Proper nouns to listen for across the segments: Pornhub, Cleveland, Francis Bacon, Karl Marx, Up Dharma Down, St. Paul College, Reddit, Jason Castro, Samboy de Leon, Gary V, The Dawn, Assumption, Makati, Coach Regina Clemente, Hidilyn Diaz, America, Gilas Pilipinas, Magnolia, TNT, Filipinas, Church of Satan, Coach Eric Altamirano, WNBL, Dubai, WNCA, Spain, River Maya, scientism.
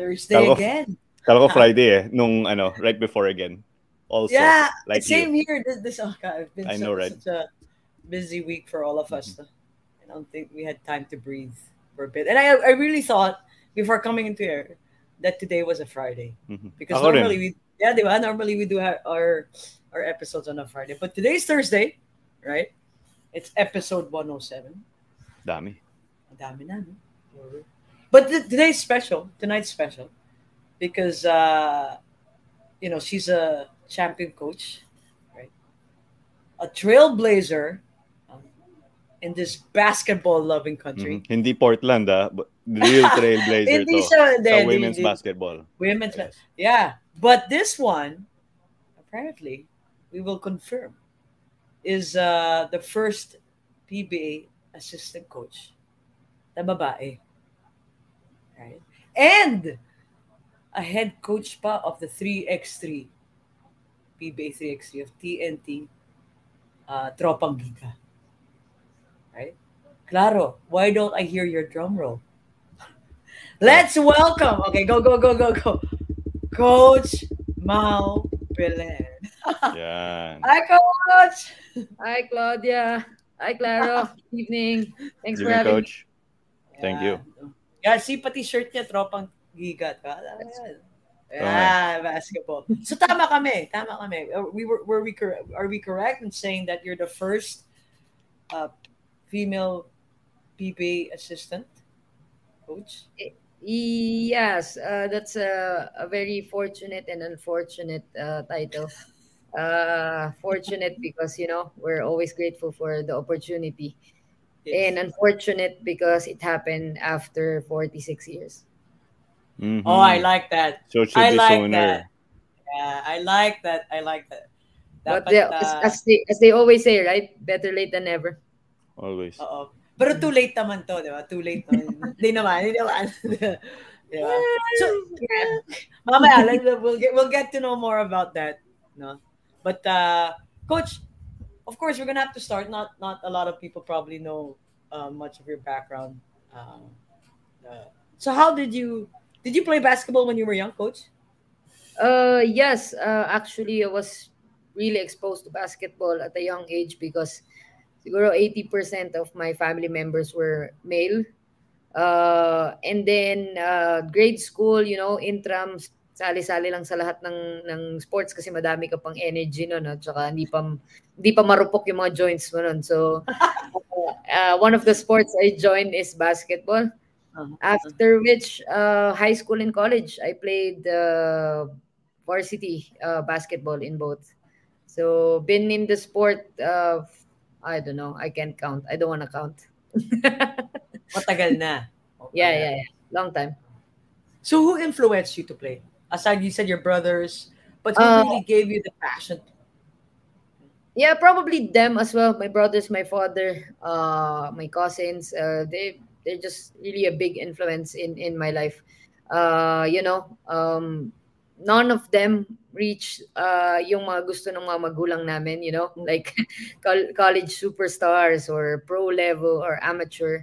Thursday Kalo, again. Kala ko Friday eh, nung ano, right before again. Also, yeah, like same you. Here. This oh God, I've been I know, right? Such a busy week for all of us. Mm-hmm. I don't think we had time to breathe for a bit. And I really thought before coming into here that today was a Friday mm-hmm. because ako normally rin. We yeah, diba? Normally we do our episodes on a Friday, but today's Thursday, right? It's episode 107. Dami. Dami na. No? But today's special. Tonight's special because you know, she's a champion coach, right? A trailblazer in this basketball-loving country. Mm-hmm. Hindi Portland, but real trailblazer to. So women's basketball. Women's, yes. Yeah. But this one, apparently, we will confirm, is the first PBA assistant coach na babae. Right? And a head coach pa of the 3x3, PBA 3x3 of TNT, Tropang Giga. Right? Claro, why don't I hear your drum roll? Let's welcome, okay, go. Coach Mau Belen. Yeah. Hi, Coach. Hi, Claudia. Hi, Claro. Evening. Thanks for having Coach. Me. Yeah. Thank you. Yeah, see, pati shirt niya, Tropang Giga. Yeah, basketball. So tama kami. Are we correct in saying that you're the first female PBA assistant coach? Yes, that's a very fortunate and unfortunate title. Fortunate because, you know, we're always grateful for the opportunity. Yes. And unfortunate because it happened after 46 years. Mm-hmm. Oh, I like that. So it should I be like so that. Yeah, I like that. As they always say, right? Better late than never. Always. Uh-oh. Pero too late naman to, di ba? Too late naman. Di naman. Diba? So, yeah. Mamaya, we'll get to know more about that. No? But, Coach, of course, we're going to have to start. Not a lot of people probably know much of your background. So how did you play basketball when you were young, Coach? Yes. Actually, I was really exposed to basketball at a young age because siguro 80% of my family members were male. And then grade school, you know, intram, sali-sali lang sa lahat ng sports kasi madami ka pang energy noon. At saka hindi pa marupok yung mga joints mo noon. So one of the sports I joined is basketball. After which, high school and college, I played varsity basketball in both. So been in the sport I don't know. I can't count. I don't want to count. Matagal na. Okay. Yeah. Long time. So who influenced you to play? Aside, you said your brothers, but who really gave you the passion? Yeah, probably them as well. My brothers, my father, my cousins. They're just really a big influence in my life. You know, none of them reach yung mga gusto ng mga magulang namin, you know, like college superstars or pro level or amateur.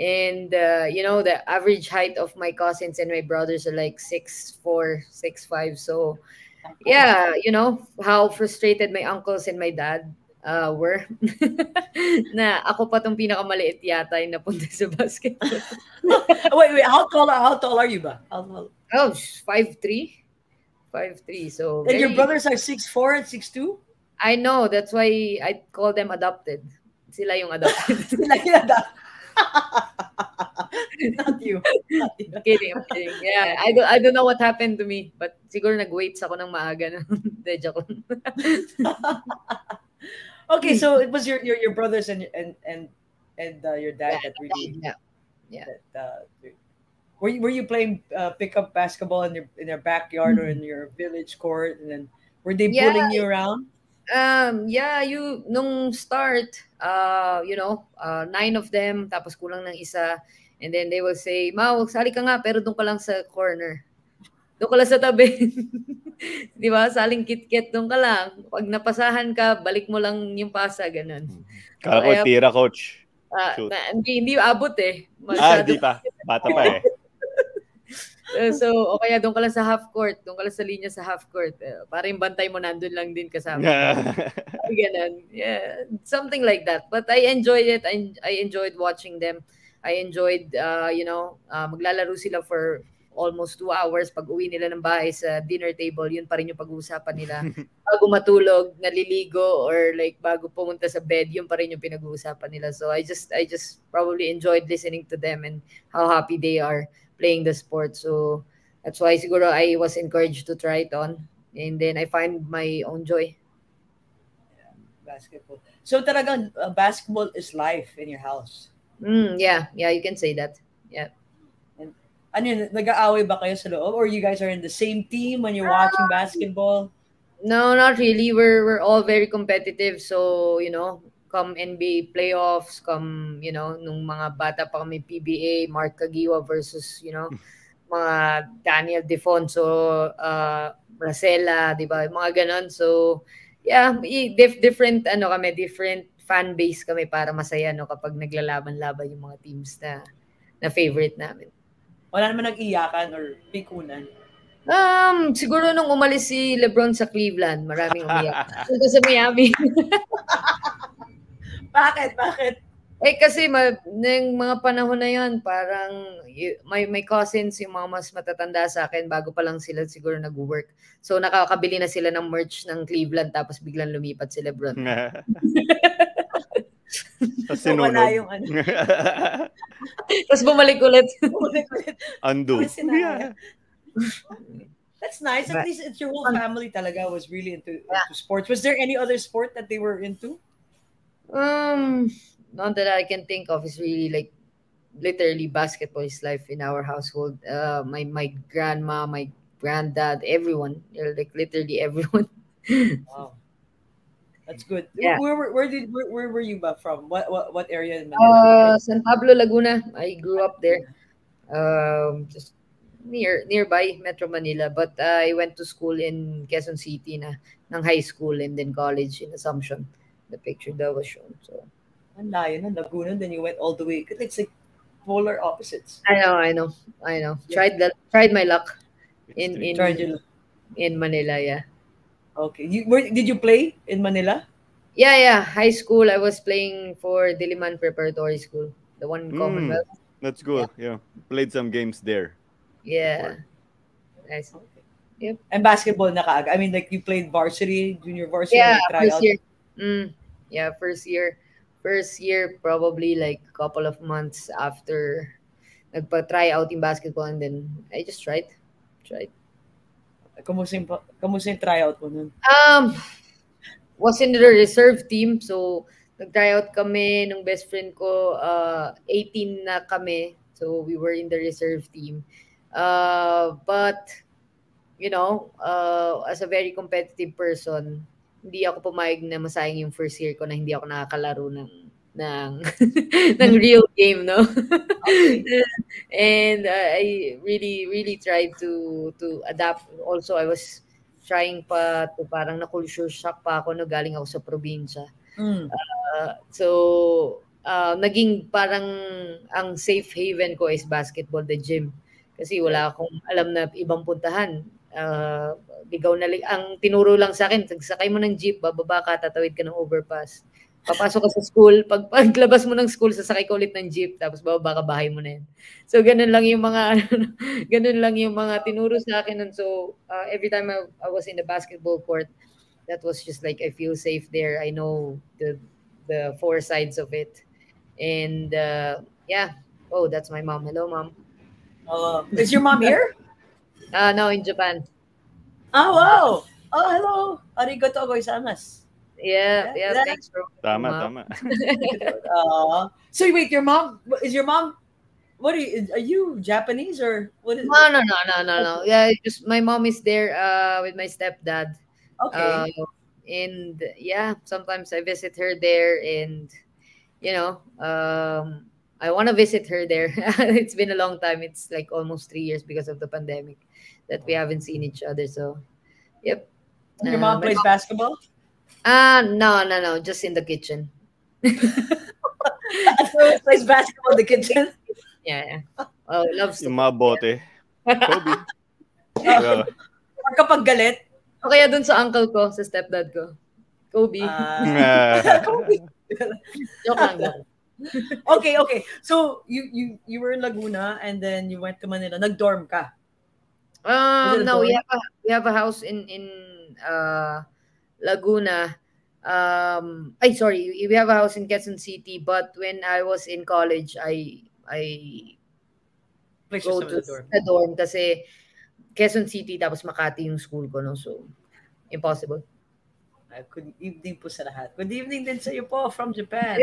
And, you know, the average height of my cousins and my brothers are like 6'4", 6'5". So, yeah, you know, how frustrated my uncles and my dad were na ako pa tong pinakamaliit yata yung napunta sa basketball. wait, how tall are you ba? Oh, 5'3". 5'3", so and your brothers are 6'4" and 6'2". I know, that's why I call them adopted. Sila yung adopted. Not you. I'm kidding. Yeah, I don't know what happened to me, but siguro nag-weights ako ng maaga. Deja ko. Okay, so it was your brothers and your dad that really Were you playing pickup basketball in their backyard or in your village court, and then were they bullying you around? You nung start, you know, 9 of them, tapos kulang ng isa, and then they will say, "Mau, sali ka nga, pero doon ka lang sa corner. Doon ka lang sa tabi." Di ba? Saling kit-kit, doon ka lang. Pag napasahan ka, balik mo lang yung pasa, ganun. Kala ko, tira, Coach. Hindi abot eh. Masyado. Hindi pa. Bata pa eh. So, o kaya doon ka lang sa half court, doon ka lang sa linya sa half court. Para yung bantay mo nandun lang din kasama. Ganun. Yeah, something like that. But I enjoyed it. I enjoyed watching them. I enjoyed, maglalaro sila for almost 2 hours. Pag uwi nila ng bahay sa dinner table, yun pa rin yung pag-uusapan nila. Bago matulog, naliligo, or like bago pumunta sa bed, yun pa rin yung pinag-uusapan nila. So I just probably enjoyed listening to them and how happy they are playing the sport. So that's why siguro I was encouraged to try it on. And then I find my own joy. Yeah, basketball. So talagang basketball is life in your house. Yeah, you can say that. Yeah. And ano yun, nag-aaway ba kayo sa loob, or you guys are in the same team when you're watching basketball? No, not really. We're all very competitive. So, you know, come NBA playoffs, come, you know, nung mga bata pa kami PBA, Mark Kagiwa versus, you know, mga Daniel Defonso, Bracela, di ba? Mga ganon. So, yeah, different fan base kami para masaya, no, kapag naglalaban-laban yung mga teams na favorite namin. Wala naman nag-iyakan or pikunan? Siguro nung umalis si LeBron sa Cleveland, maraming umiyak. Punta sa Miami. Bakit? Eh kasi ng mga panahon na yon, parang may cousins, yung mga mas matatanda sa akin, bago pa lang sila siguro nag-work. So nakakabili na sila ng merch ng Cleveland, tapos biglang lumipat si LeBron. So wala yung ano. Tapos bumalik ulit. Undo. Yeah. That's nice. At least it's your whole family talaga was really into sports. Was there any other sport that they were into? Not that I can think of. Is really like literally basketball is life in our household. My grandma, my granddad, everyone, like literally everyone. Wow, that's good. Yeah. Where were you from? What area in Manila? San Pablo, Laguna. I grew up there. Just nearby Metro Manila, but I went to school in Quezon City ng high school, and then college in Assumption. The picture that was shown. So ang layo ng Laguna, then you went all the way. It's like polar opposites. I know. Yeah. Tried my luck in Manila, yeah. Okay. Did you play in Manila? Yeah. High school, I was playing for Diliman Preparatory School, the one in Commonwealth. That's good. Yeah. Played some games there. Yeah. Before. Nice. Okay. Yep. And basketball na kaaga. I mean, like you played varsity, junior varsity. Yeah, first year. First year, probably like a couple of months after nagpa-try out in basketball, and then I just tried. Kamusta yung tryout mo nun? Was in the reserve team, so nag-tryout kami ng best friend ko, 18 na kami, so we were in the reserve team. But, you know, as a very competitive person, hindi ako pumayag na masayang yung first year ko na hindi ako nakakalaro ng real game, no? Okay. And I really tried to adapt. Also, I was trying pa to, parang na culture shock pa ako, no, galing ako sa probinsya. So naging parang ang safe haven ko is basketball, the gym, kasi wala akong alam na ibang puntahan. Ang tinuro lang sa akin, sakay mo ng jeep, bababa ka, tatawid ka ng overpass, papasok ka sa school, paglabas mo ng school, sasakay ka ulit ng jeep, tapos bababa ka, bahay mo na yan. So ganun lang yung mga tinuro sa akin. And so every time I was in the basketball court, that was just like I feel safe there. I know the four sides of it, and oh, that's my mom. Hello, mom. Is your mom here? No, in Japan. Oh, wow. Oh, hello. Arigato gozaimasu. Yeah. Thanks, bro. Tama. So wait, your mom, is your mom, what are you Japanese or what is? No. Yeah, just my mom is there with my stepdad. Okay. And yeah, sometimes I visit her there, and you know, I want to visit her there. It's been a long time. It's like almost 3 years because of the pandemic that we haven't seen each other. So, yep. And your mom plays basketball? No. Just in the kitchen. Plays basketball in the kitchen? Yeah. Oh, loves to. Yung mga bote. Kobe. Yeah. Pagkapag galit. O kaya dun sa uncle ko, sa stepdad ko. Kobe. Kobe. Joke lang. Okay, okay. So you were in Laguna and then you went to Manila. Nag-dorm ka? No, dorm? we have a house in Laguna. We have a house in Quezon City, but when I was in college, I go to the dorm kasi Quezon City tapos Makati yung school ko, no? So impossible. Good evening po sa lahat. Good evening din sa iyo po from Japan.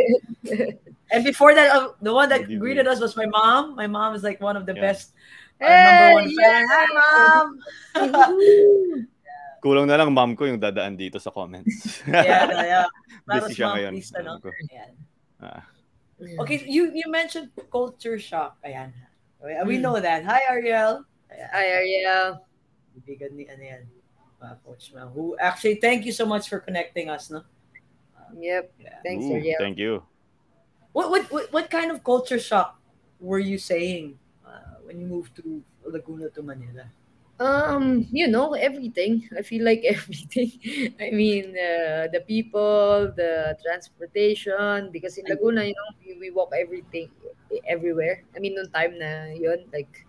And before that, the one that greeted us was my mom. My mom is like one of the best number one fan. Hi, Mom! Kulang na lang mom ko yung dadaan dito sa comments. Yeah. Busy siya ngayon. Okay, you mentioned culture shock. Ayan. We know that. Hi, Ariel. Ayan. Hi, Ariel. Ibigan ni ano yan. Coach Mau, who actually, thank you so much for connecting us. No? Yep. Yeah. Thanks, Ariel. Thank you. What kind of culture shock were you saying when you moved to Laguna to Manila? You know, everything. I feel like everything. I mean, the people, the transportation. Because in Laguna, you know, we walk everything, everywhere. I mean, no time na yon, like,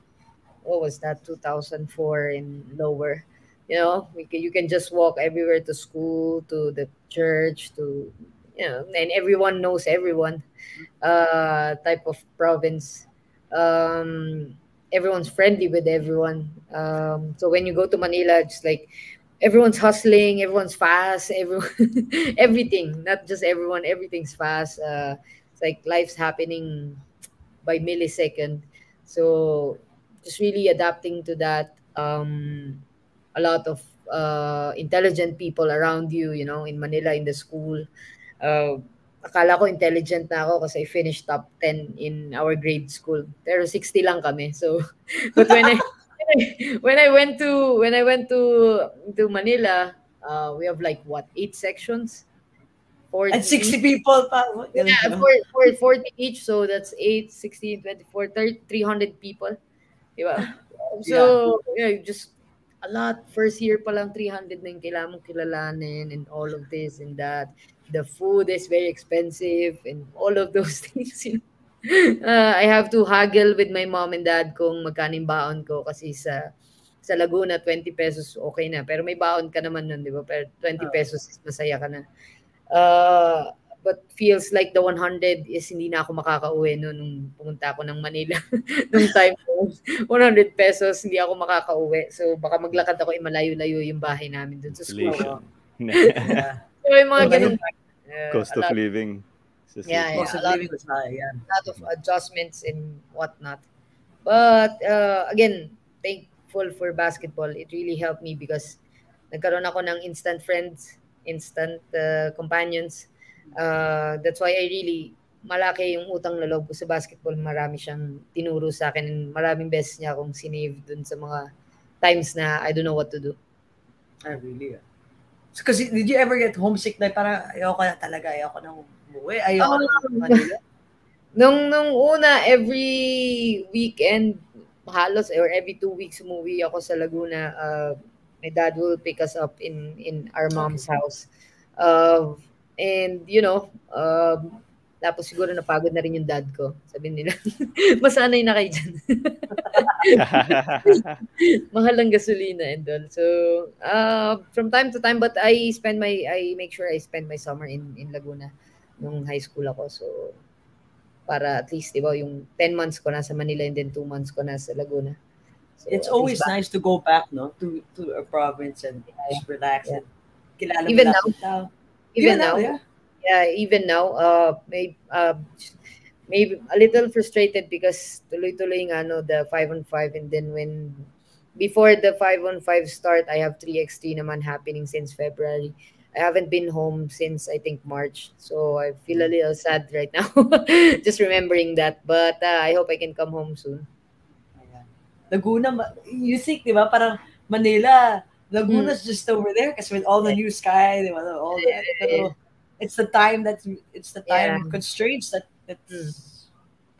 what was that, 2004 and lower. You know, you can just walk everywhere, to school, to the church, to, you know, and everyone knows everyone. Type of province. Everyone's friendly with everyone. So when you go to Manila, it's like everyone's hustling, everyone's fast, everyone, everything, not just everyone, everything's fast. It's like life's happening by millisecond. So just really adapting to that. A lot of intelligent people around you, you know, in Manila, in the school. Akala ko intelligent na ako kasi I finished top 10 in our grade school. Pero 60 lang kami. So, but when I went to Manila, we have like what, 8 sections, 40 and 60 each. People. Yeah, 40 each. So that's 8, 16, 24, 30, 300 people. Diba? So yeah, just a lot. First year pa lang 300 na yung kailangan mong kilalanin and all of this and that. The food is very expensive and all of those things. You know? I have to haggle with my mom and dad kung magkano yung baon ko kasi sa Laguna, 20 pesos okay na. Pero may baon ka naman nun, di ba? Pero 20 pesos is masaya ka na. But feels like the 100 is hindi na ako makakauwi nung pumunta ako ng Manila. Nung time ko, 100 pesos, hindi ako makakauwi. So baka maglakad ako, malayo-layo yung bahay namin dun sa school. So, yung mga ganun, cost of living. Yeah, cost of living was high. Yeah. A lot of adjustments and whatnot. But again, thankful for basketball. It really helped me because nagkaroon ako ng instant friends, instant companions. That's why I really, malaki yung utang na loob ko sa basketball. Marami siyang tinuro sa akin and maraming best niya akong sinave dun sa mga times na I don't know what to do. I really, because so, did you ever get homesick? Like, parang ayoko na talaga, ayoko na umuwi, ayoko na Manila. Nung una, every weekend, halos, or every 2 weeks, umuwi ako sa Laguna. My dad will pick us up in our mom's house. And, you know, tapos siguro napagod na rin yung dad ko. Sabihin nila, masanay na kayo dyan. Mahal ang gasolina and all. So, from time to time, but I make sure I spend my summer in Laguna nung high school ako. So, para at least, diba, yung 10 months ko nasa Manila and then 2 months ko nasa Laguna. So, it's always nice to go back, no? To a province and just relax. Yeah. Kilala mo na. Even now. Yeah. Yeah, even now, maybe a little frustrated because tuloy-tuloy nga, no, the 5-on-5, and then before the 5-on-5 start, I have 3x3 naman happening since February. I haven't been home since I think March, so I feel a little sad right now just remembering that. But I hope I can come home soon. Ayan. Laguna, you think, di ba? Parang Manila, Laguna's just over there because with all the new sky, di ba? All the It's the time constraints that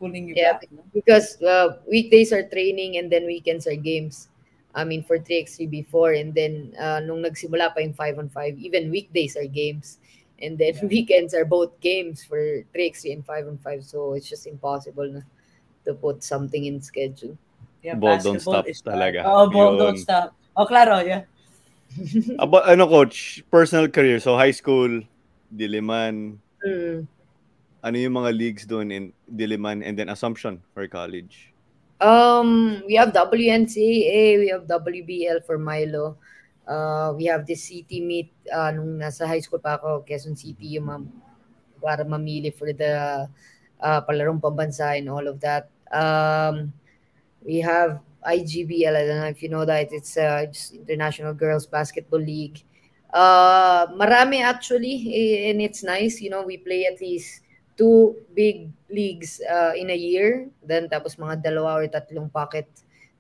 pulling you back. No? Because weekdays are training and then weekends are games. I mean, for 3x3 before, and then nung nagsimula pa yung 5-on-5, even weekdays are games. And then weekends are both games for 3x3 and 5-on-5. So it's just impossible na to put something in schedule. Yeah, ball don't stop talaga. Oh, ball don't stop. Oh, klaro, yeah. About, ano, coach, personal career. So high school, Diliman. Ano yung mga leagues doon in Diliman and then Assumption for college? We have WNCA, we have WBL for Milo. We have this city meet nung nasa high school pa ako, Quezon City, yung para mamili for the palarong pambansa and all of that. We have IGBL, I don't know if you know that, it's International Girls Basketball League. Marami actually, and it's nice, you know, we play at least 2 big leagues in a year, then tapos mga 2 or 3 pocket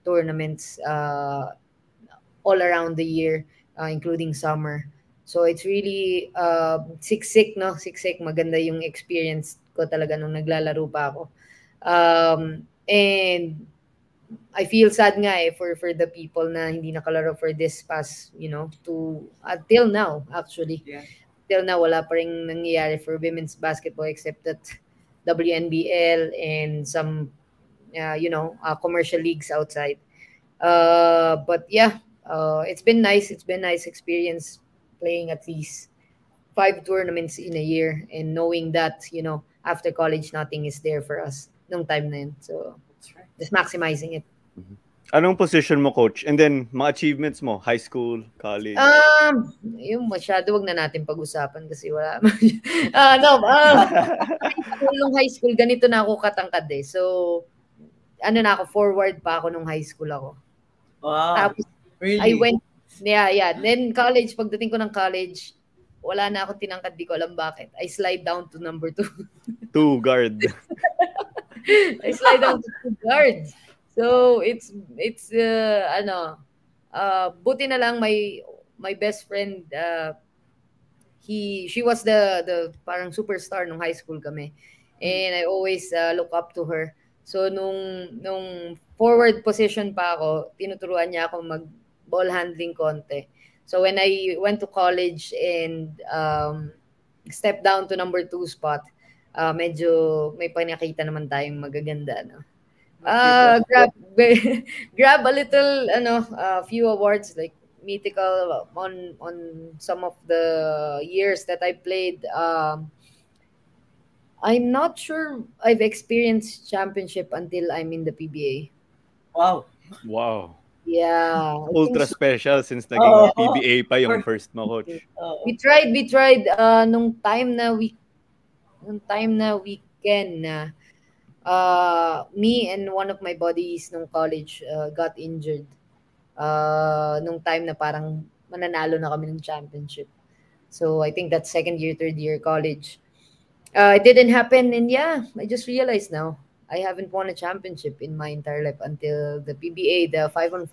tournaments all around the year, including summer. So it's really siksik, no? Siksik, maganda yung experience ko talaga nung naglalaro pa ako. And I feel sad nga for the people na hindi nakalaro for this past, you know, till now actually. Yeah. Till now, wala pa rin nangyayari for women's basketball except that WNBL and some, you know, commercial leagues outside. But yeah, it's been nice. It's been nice experience playing at least 5 tournaments in a year and knowing that, you know, after college, nothing is there for us nung time na yun. So, just maximizing it. Mm-hmm. Anong position mo, coach? And then, mga achievements mo? High school, college? Yung masyado, wag na natin pag-usapan kasi wala. Nung high school, ganito na ako katangkad eh. So, ano na ako, forward pa ako nung high school ako. Wow. Tapos, really? I went, yeah. Then college, pagdating ko ng college, wala na ako tinangkad, di ko alam bakit. I slide down to number 2. 2 guard. I slide down to 2 guards. So it's buti na lang my best friend she was the parang superstar nung high school kami, and I always look up to her. So nung forward position pa ako, tinuturuan niya ako mag ball handling konti. So when I went to college and stepped down to number 2 spot, medyo may pinakita naman tayong magaganda, no? Grab a little, few awards like mythical on some of the years that I played. I'm not sure I've experienced championship until I'm in the PBA. Wow. Yeah. Ultra special since naging PBA pa yung first mo, coach. We tried nung time na weekend na. Me and one of my buddies nung college got injured nung time na parang mananalo na kami ng championship. So I think that's 2nd year, 3rd year college. It didn't happen, and yeah, I just realized now I haven't won a championship in my entire life until the PBA, the 5-on-5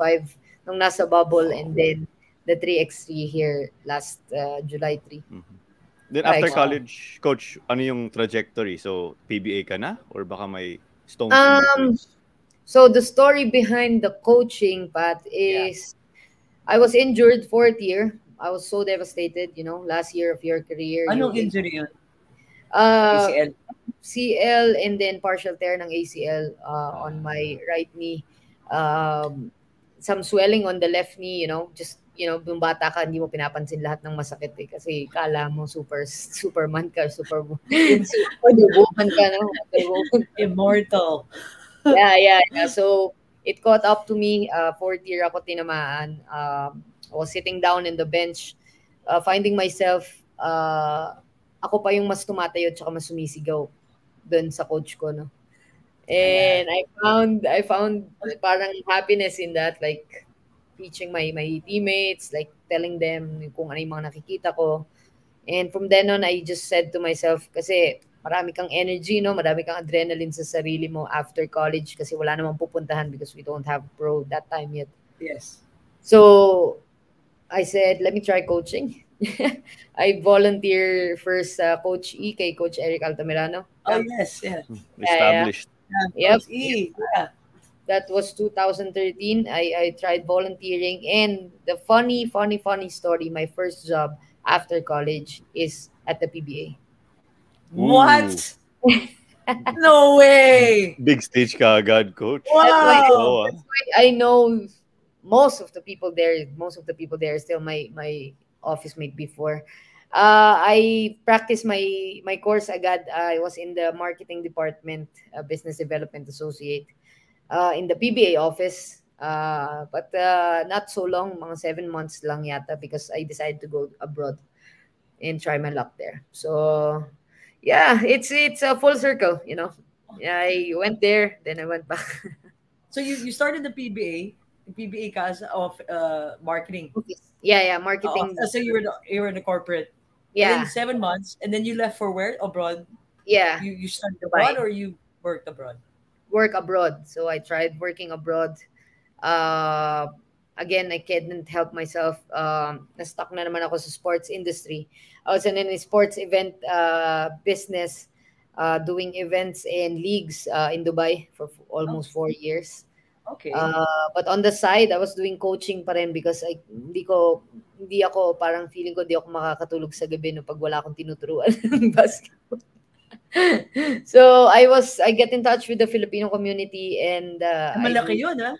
nung nasa bubble, and then the 3x3 here last July 3. Mm-hmm. Then after college, coach, ano yung trajectory? So PBA ka na or baka may stones? So the story behind the coaching path is I was injured 4th year. I was so devastated, you know, last year of your career. Anong injury yun? ACL. CL and then partial tear ng ACL on my right knee. Some swelling on the left knee, you know, just yung bata ka, hindi mo pinapansin lahat ng masakit eh. Kasi kala mo superman ka, superwoman ka, no? Immortal. Yeah. So, it caught up to me. 4th year ako tinamaan. I was sitting down in the bench, finding myself, ako pa yung mas tumatayo tsaka mas sumisigaw doon sa coach ko, no? And I found parang happiness in that, like, teaching my teammates, like telling them kung ano yung mga nakikita ko. And from then on, I just said to myself, kasi marami kang energy, no? Marami kang adrenaline sa sarili mo after college kasi wala namang pupuntahan because we don't have pro that time yet. Yes. So, I said, let me try coaching. I volunteer first Coach E kay Coach Eric Altamirano. Oh, yes. Yeah. Established. Yep. Yeah. That was 2013. I tried volunteering, and the funny story, my first job after college is at the PBA. Ooh. What? No way! Big stage ka agad, coach. Wow. That's why I know most of the people there. Most of the people there are still my office mate before. I practiced my course agad. I was in the marketing department, business development associate, in the PBA office. But not so long, mga 7 months lang yata, because I decided to go abroad and try my luck there. So. Yeah, it's a full circle, you know. Yeah, I went there, then I went back. So you started the PBA class of marketing. Yeah, marketing. So you were in the corporate. Yeah, 7 months, and then you left for where? Abroad. Yeah, you studied abroad or you worked abroad? Work abroad. So I tried working abroad. Again, I couldn't help myself. Na-stuck na naman ako sa sports industry. I was in a sports event business, doing events and leagues in Dubai for almost 4 years. Okay. But on the side, I was doing coaching pa rin because hindi ako parang feeling ko hindi ako makakatulog sa gabi no pag wala akong tinuturuan ng basketball. So I get in touch with the Filipino community and malaki yun, ha?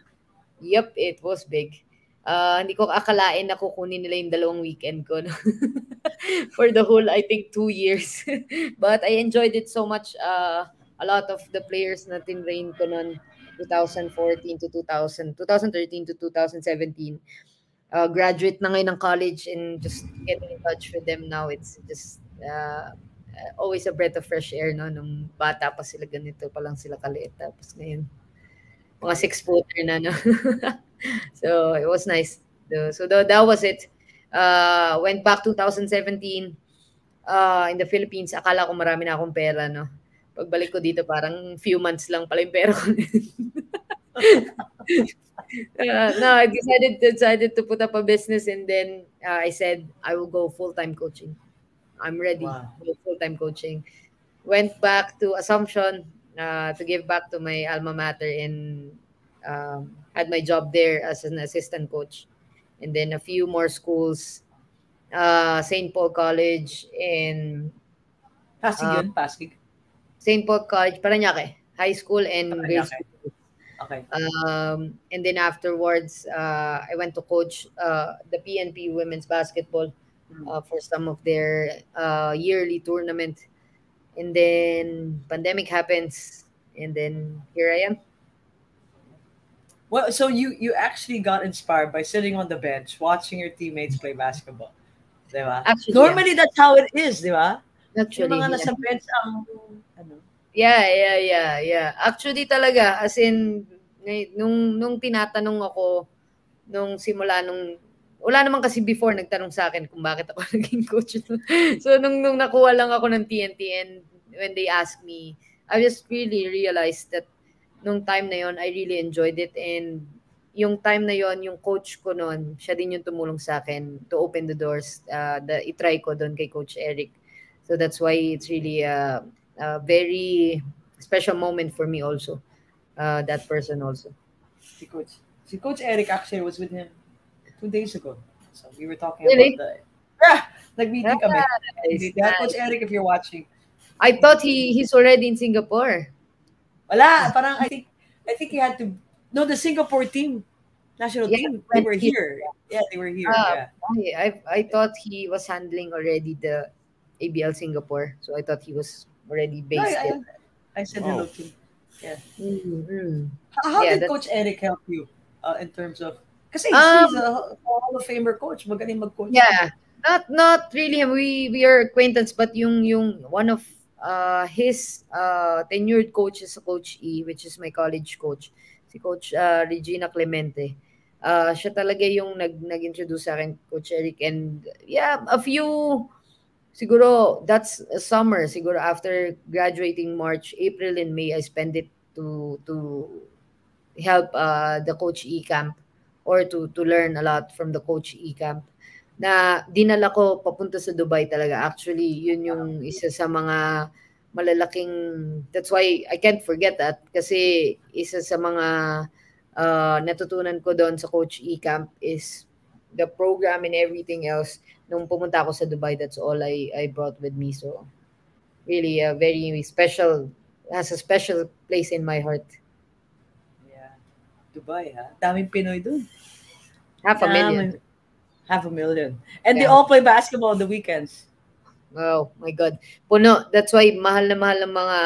Yep, it was big. Hindi ko akalain na kukunin nila yung dalawang weekend ko, no? For the whole, I think, 2 years. But I enjoyed it so much. A lot of the players na tinrain ko noon, 2013 to 2017. Graduate na ngayon ng college, and just getting in touch with them now, it's just always a breath of fresh air, no? Nung bata pa sila, ganito pa lang sila kaliit. Tapos ngayon, mga 6-footer na, no? So it was nice. So that was it. Went back 2017 in the Philippines. Akala ko marami na akong pera, no? Pagbalik ko dito, parang few months lang pala yung pera ko. No, I decided to put up a business, and then I said, I will go full-time coaching. I'm ready. Wow. To go full-time coaching. Went back to Assumption, to give back to my alma mater, and had my job there as an assistant coach. And then a few more schools, St. Paul College and... Pasig yun, Pasig. St. Paul College, Parañaque, high school and grade school. Okay. And then afterwards, I went to coach the PNP women's basketball for some of their yearly tournament. And then pandemic happens, and then here I am. Well, so you actually got inspired by sitting on the bench, watching your teammates play basketball, diba? Actually, normally, yeah. That's how it is, diba? Actually, yung mga nasa bench ang ano. Yeah. Actually, talaga, as in, nung tinatanong ako, nung simula nung, wala naman kasi before nagtanong sa akin kung bakit ako naging coach. So nung nakuha lang ako ng TNT, and when they asked me, I just really realized that nung time na yon, I really enjoyed it. And yung time na yon, yung coach ko noon, siya din yung tumulong sa akin to open the doors. Itry ko doon kay Coach Eric. So that's why it's really a very special moment for me also. That person also. Si Coach Eric actually was with him 2 days ago. So we were talking about the... nag-meeting kami. Nice. Coach Eric, if you're watching. I thought he's already in Singapore. Wala. Parang I think he had to... No, the Singapore team, national team, they were here. Yeah, they were here. Yeah. I thought he was handling already the ABL Singapore. So I thought he was already based there. I said hello to him. Yeah. Mm-hmm. How did Coach Eric help you in terms of... Because he's a Hall of Famer coach. Magaling mag-coach. Yeah. Not really. We are acquaintance, but yung one of his tenured coaches, Coach E, which is my college coach, si Coach Regina Clemente. Siya talaga yung nag-introduce sa akin, Coach Eric. And yeah, a few, siguro, that's a summer. Siguro after graduating March, April, and May, I spend it to help the Coach E camp, or to learn a lot from the Coach E camp, na dinala ko papunta sa Dubai talaga. Actually, yun yung isa sa mga malalaking, that's why I can't forget that kasi isa sa mga natutunan ko doon sa Coach E Camp is the program and everything else. Nung pumunta ako sa Dubai, that's all I brought with me. So really a very special, has a special place in my heart. Yeah. Dubai, ha? Daming Pinoy doon. Half a million. Half a million. And yeah, they all play basketball on the weekends. Oh my God. Puno. That's why mahal na mga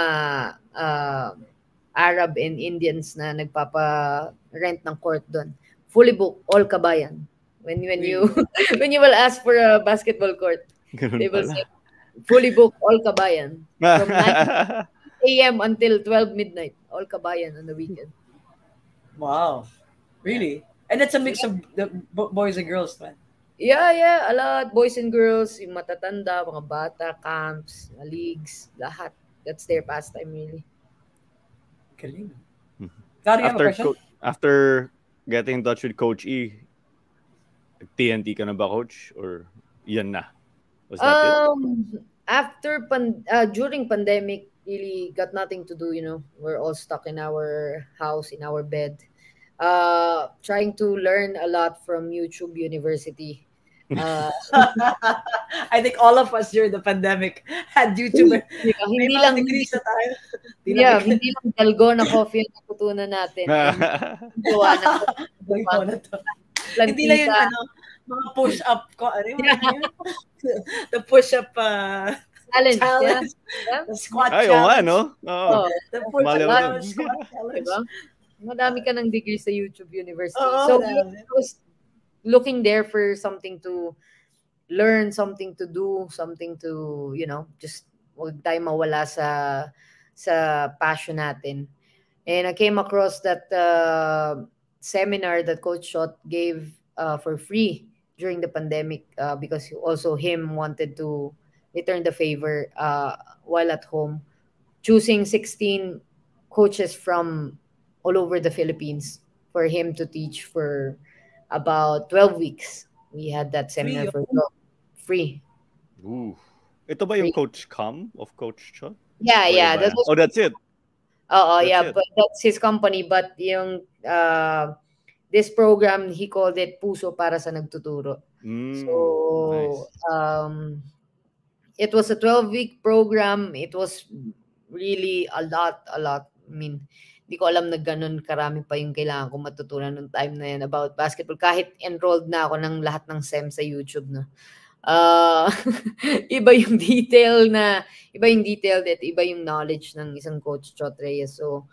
Arab and Indians na nagpapa-rent ng court doon. Fully booked, all kabayan. When you when you will ask for a basketball court, they will say fully booked, all kabayan. From 9 AM until 12 midnight, all kabayan on the weekend. Wow. Really? And that's a mix of the boys and girls, man. Yeah, a lot. Boys and girls, yung matatanda, mga bata, camps, leagues, lahat. That's their pastime, really. Galing. Sorry, after getting in touch with Coach E, TNT ka na ba, Coach? Or yan na? Was that it? After, during pandemic, really got nothing to do, you know. We're all stuck in our house, in our bed. Trying to learn a lot from YouTube University. I think all of us during the pandemic had YouTube. Hindi lang degrees na tayo. Yeah, hindi lang dalgo na coffee ang natutunan natin. Gawa na to. Hindi lang yun, ano, mga push-up ko. Ano yun? The push-up challenge. Yeah. The squat challenge. Ayaw nga, no? Oh. The push-up challenge. Squat challenge. Madami ka ng degree sa YouTube University. Oh, so I was looking there for something to learn, something to do, something to, you know, just wag tayo mawala sa passion natin. And I came across that seminar that Coach Chot gave for free during the pandemic because also him wanted to return the favor while at home, choosing 16 coaches from all over the Philippines for him to teach for about 12 weeks. We had that seminar for free. Ooh. Ito ba yung Coach Cam of Coach Chot? Yeah. That was... Oh, that's it? Oh, that's it. But that's his company. But yung, this program, he called it Puso Para sa Nagtuturo. So, nice. It was a 12-week program. It was really a lot. I mean... Hindi ko alam na ganun karami pa yung kailangan ko matutunan nung time na yan about basketball. Kahit enrolled na ako ng lahat ng SEM sa YouTube. No? Iba yung detail, iba yung knowledge ng isang Coach Chot Reyes. So,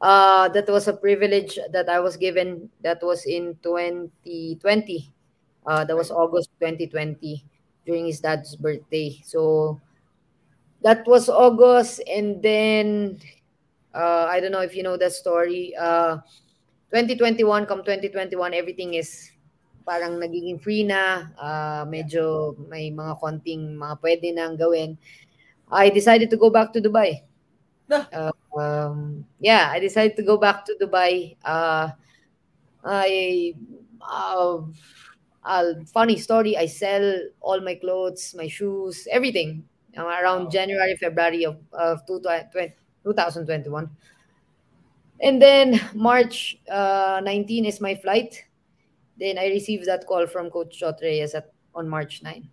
that was a privilege that I was given. That was in 2020. That was August 2020 during his dad's birthday. So, that was August and then... I don't know if you know that story. 2021, come 2021, everything is parang nagiging free na. Medyo may mga konting mga pwede nang gawin. I decided to go back to Dubai. I decided to go back to Dubai. Funny story, I sell all my clothes, my shoes, everything. Around January, February of 2021. And then March 19 is my flight. Then I received that call from Coach Chot Reyes on March 9.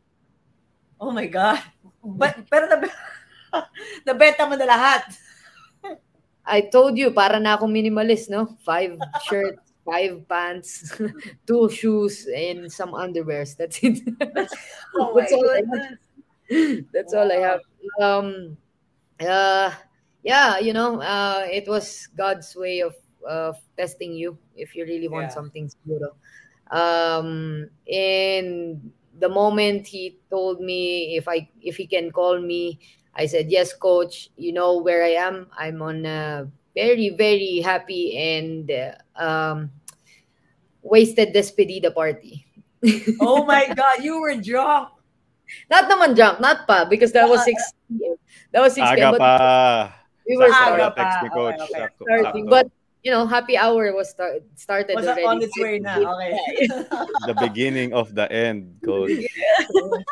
Oh my God. But pero nabenta mo na lahat. I told you, para na akong minimalist, no? 5 shirts, 5 pants, 2 shoes, and some underwears. That's it. That's all I have. Yeah, you know, it was God's way of testing you if you really want something special. And the moment he told me if he can call me, I said, yes, Coach, you know where I am. I'm on a very, very happy and wasted despedida party. Oh, my God, you were drunk. Not naman drunk, not pa, because that was 6 p.m. Aga pa. We were starting, but you know, happy hour was started was already. On its way now. Okay. The beginning of the end, Coach.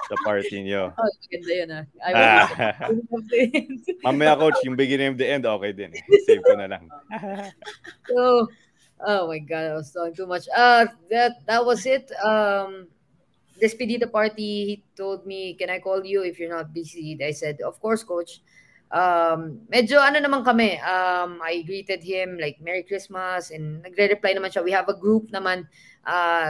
The party niyo. Oh, maganda yun ah. Mamaya, Coach, yung beginning of the end, okay din. Save ko na lang. So, oh my God, I was talking too much. That was it. Despedida party, he told me, can I call you if you're not busy? I said, of course, Coach. Medyo ano naman kami, I greeted him like Merry Christmas and nagre-reply naman siya. We have a group naman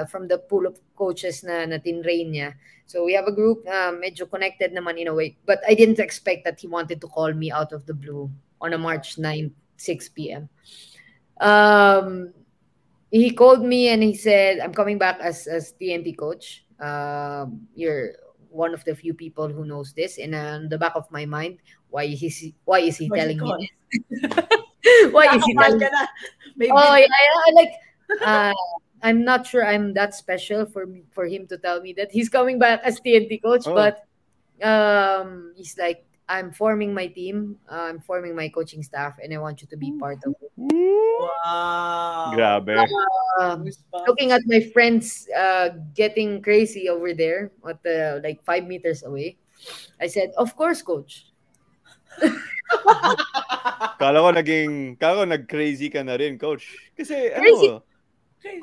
from the pool of coaches na tinrain niya. So we have a group, medyo connected naman in a way. But I didn't expect that he wanted to call me out of the blue on a March 9, 6 p.m. He called me and he said, I'm coming back as TNT coach. You're one of the few people who knows this, and on the back of my mind, why is he telling me this? Why is he telling me? Maybe. Oh yeah, like I'm not sure I'm that special for him to tell me that he's coming back as TNT coach, oh. But he's like, I'm forming my team, I'm forming my coaching staff, and I want you to be part of it. Wow! Grabe. Looking at my friends getting crazy over there, at like 5 meters away, I said, "Of course, coach." Kala ko nag-crazy ka na rin, coach. Kasi ano,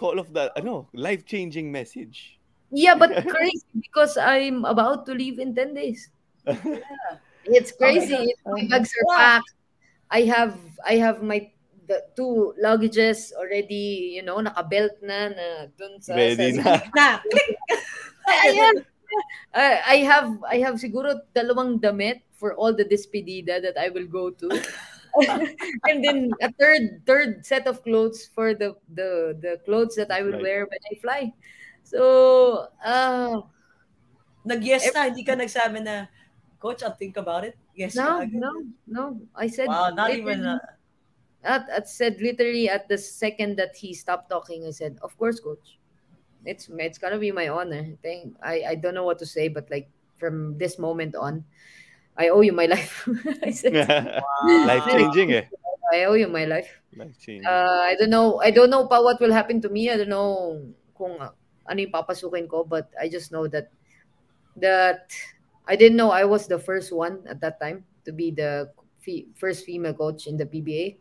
call of that, ano, life-changing message. Yeah, but crazy because I'm about to leave in 10 days. Yeah. It's crazy. Oh my bags are packed. I have my. The two luggages already, you know, naka-belt na dun sa... Ready sa, na. Ayan. I have siguro dalawang damit for all the despedida that I will go to. And then a third set of clothes for the clothes that I will wear when I fly. So, nag-yes na, hindi ka nagsabi na, Coach, I'll think about it. Yes. No. I said... Wow, not even... I said literally at the second that he stopped talking, I said, "Of course, coach. It's gonna be my honor. I don't know what to say, but like from this moment on, I owe you my life." I said, wow. Life changing, eh? I owe you my life. Life changing. I don't know what will happen to me. I don't know kung ano yung papasukin ko, but I just know that I didn't know I was the first one at that time to be the first female coach in the PBA.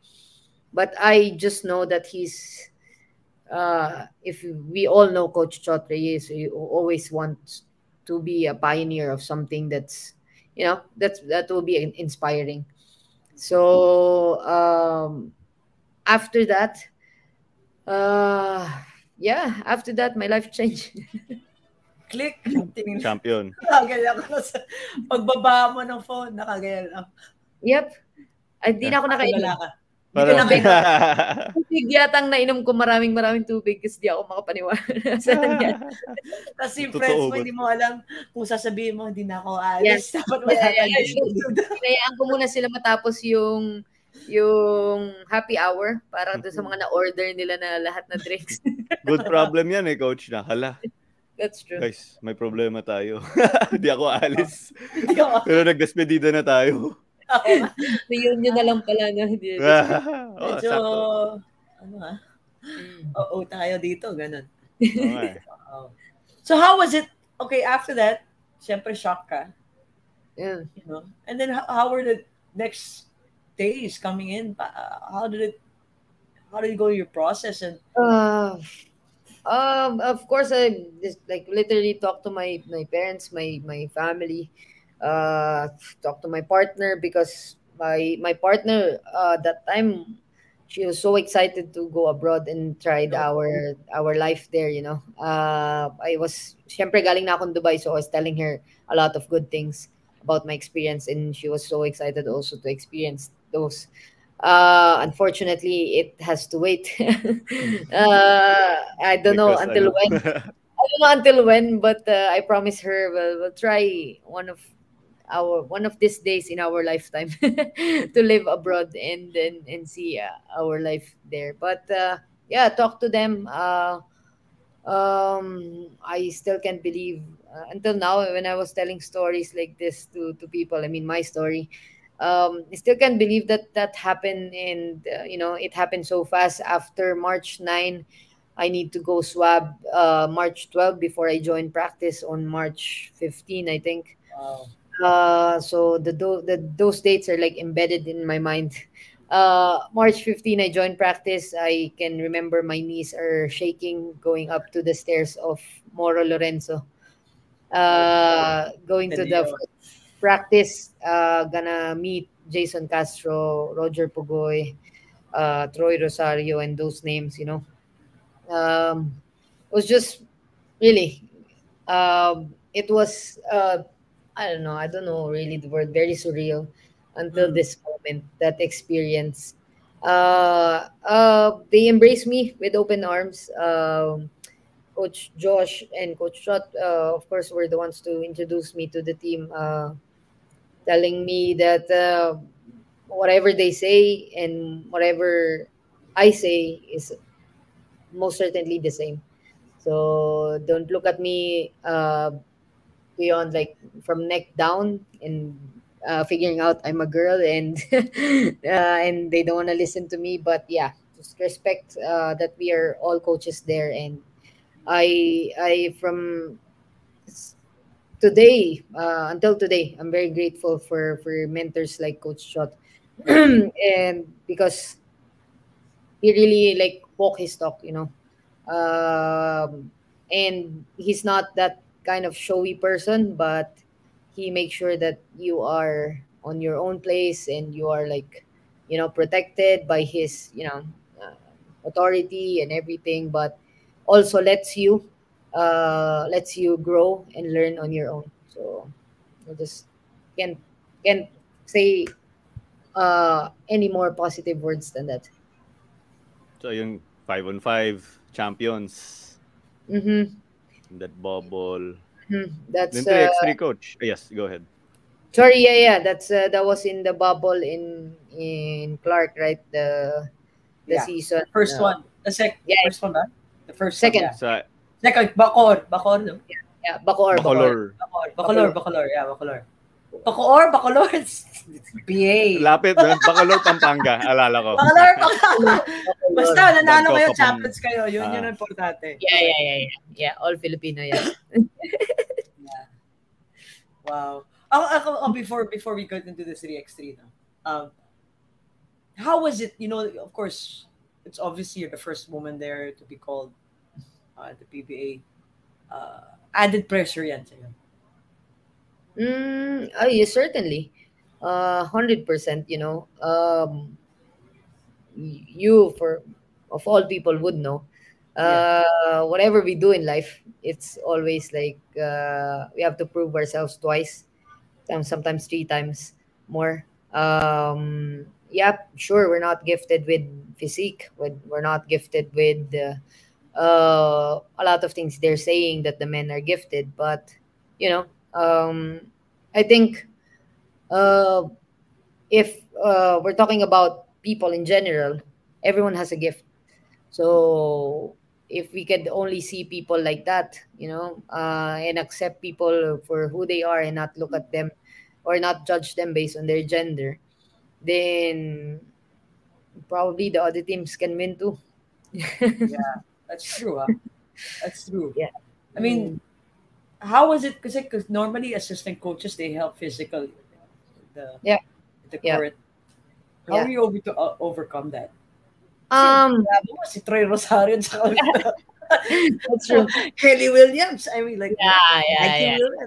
But I just know that he's, if we all know Coach Chot Reyes, he always wants to be a pioneer of something that's, you know, that will be inspiring. So after that, my life changed. Click. Champion. Pagbaba mo ng phone, nakagaya na. Yep. Hindi na ako nakainom. Parang tubig yatang nainom ko, maraming tubig kasi di ako makapaniwala. Saan yan? Kasi friends mo, hindi mo alam kung sasabihin mo, hindi na ako alis. Yes. Dapat hinayaan ko muna sila matapos yung happy hour para doon sa mga na-order nila na lahat na drinks. Good problem yan eh, Coach. Nakala. That's true. Guys, may problema tayo. Hindi ako alis. Pero nag-despedida na tayo. Reunion na lang pala na hindi. Medyo, ano ha? Oo tayo dito, ganun. Okay. So how was it? Okay, after that, syempre shock ka. Yeah. You know? And then how were the next days coming in? How did you go your process? And of course, I just like literally talked to my parents, my family. Talk to my partner because my partner that time, she was so excited to go abroad and tried our life there, you know. I was, syempre galing na akong Dubai, so I was telling her a lot of good things about my experience, and she was so excited also to experience those. Unfortunately, it has to wait. I don't know until when, but I promise her we'll try one of these days in our lifetime to live abroad and see our life there. But talk to them. I still can't believe until now when I was telling stories like this to people. I mean, my story. I still can't believe that that happened, and you know, it happened so fast. After March 9, I need to go swab March 12 before I join practice on March 15, I think. Wow. So those dates are like embedded in my mind. March 15, I joined practice. I can remember my knees are shaking going up to the stairs of Moro Lorenzo. Going to the practice, gonna meet Jason Castro, Roger Pugoy, Troy Rosario, and those names, you know. It was just really, it was, I don't know really the word, very surreal until this moment, that experience. They embraced me with open arms. Coach Josh and Coach Chot, of course, were the ones to introduce me to the team, telling me that whatever they say and whatever I say is most certainly the same. So don't look at me beyond, like, from neck down and figuring out I'm a girl and they don't want to listen to me. But yeah, just respect that we are all coaches there. And I from today until today, I'm very grateful for mentors like Coach Chot, and because he really, like, walk his talk, you know. And he's not that kind of showy person, but he makes sure that you are on your own place and you are, like, you know, protected by his, you know, authority and everything, but also lets you grow and learn on your own. So I just can't say any more positive words than that. So yung 5-on-5 champions, that bubble. That's then to the X3 coach. Oh, yes, go ahead. Sorry, yeah. That's that was in the bubble in Clark, right? The season. First one. The second. Yeah. First one, right? The first second. One, yeah. Second, Bacolor. No? Yeah, Bacolor. Yeah, Bacolor. PBA. Lapit, no? Bacolor, Pampanga. Alala ko. Bacolor. Basta, nanalo kayo, champions kayo. Yun ang importante. Yeah, all Filipino, yeah. Yeah. Wow. Oh, before we get into the 3x3, no? How was it, you know, of course, it's obviously you're the first woman there to be called the PBA. Added pressure yan sa'yo. Yes, certainly. 100%, you know. You, for of all people, would know. Whatever we do in life, it's always like we have to prove ourselves twice, sometimes three times more. Yeah, sure, we're not gifted with physique. We're not gifted with a lot of things they're saying that the men are gifted. But, you know, I think if we're talking about people in general, everyone has a gift. So if we could only see people like that, you know, and accept people for who they are and not look at them or not judge them based on their gender, then probably the other teams can win too. Yeah, that's true. Huh? That's true. Yeah. I mean, how was it? Because normally assistant coaches, they help physical. The current. How were you able to overcome that? Si Troy Rosario. That's true. Kelly Williams. I mean, like,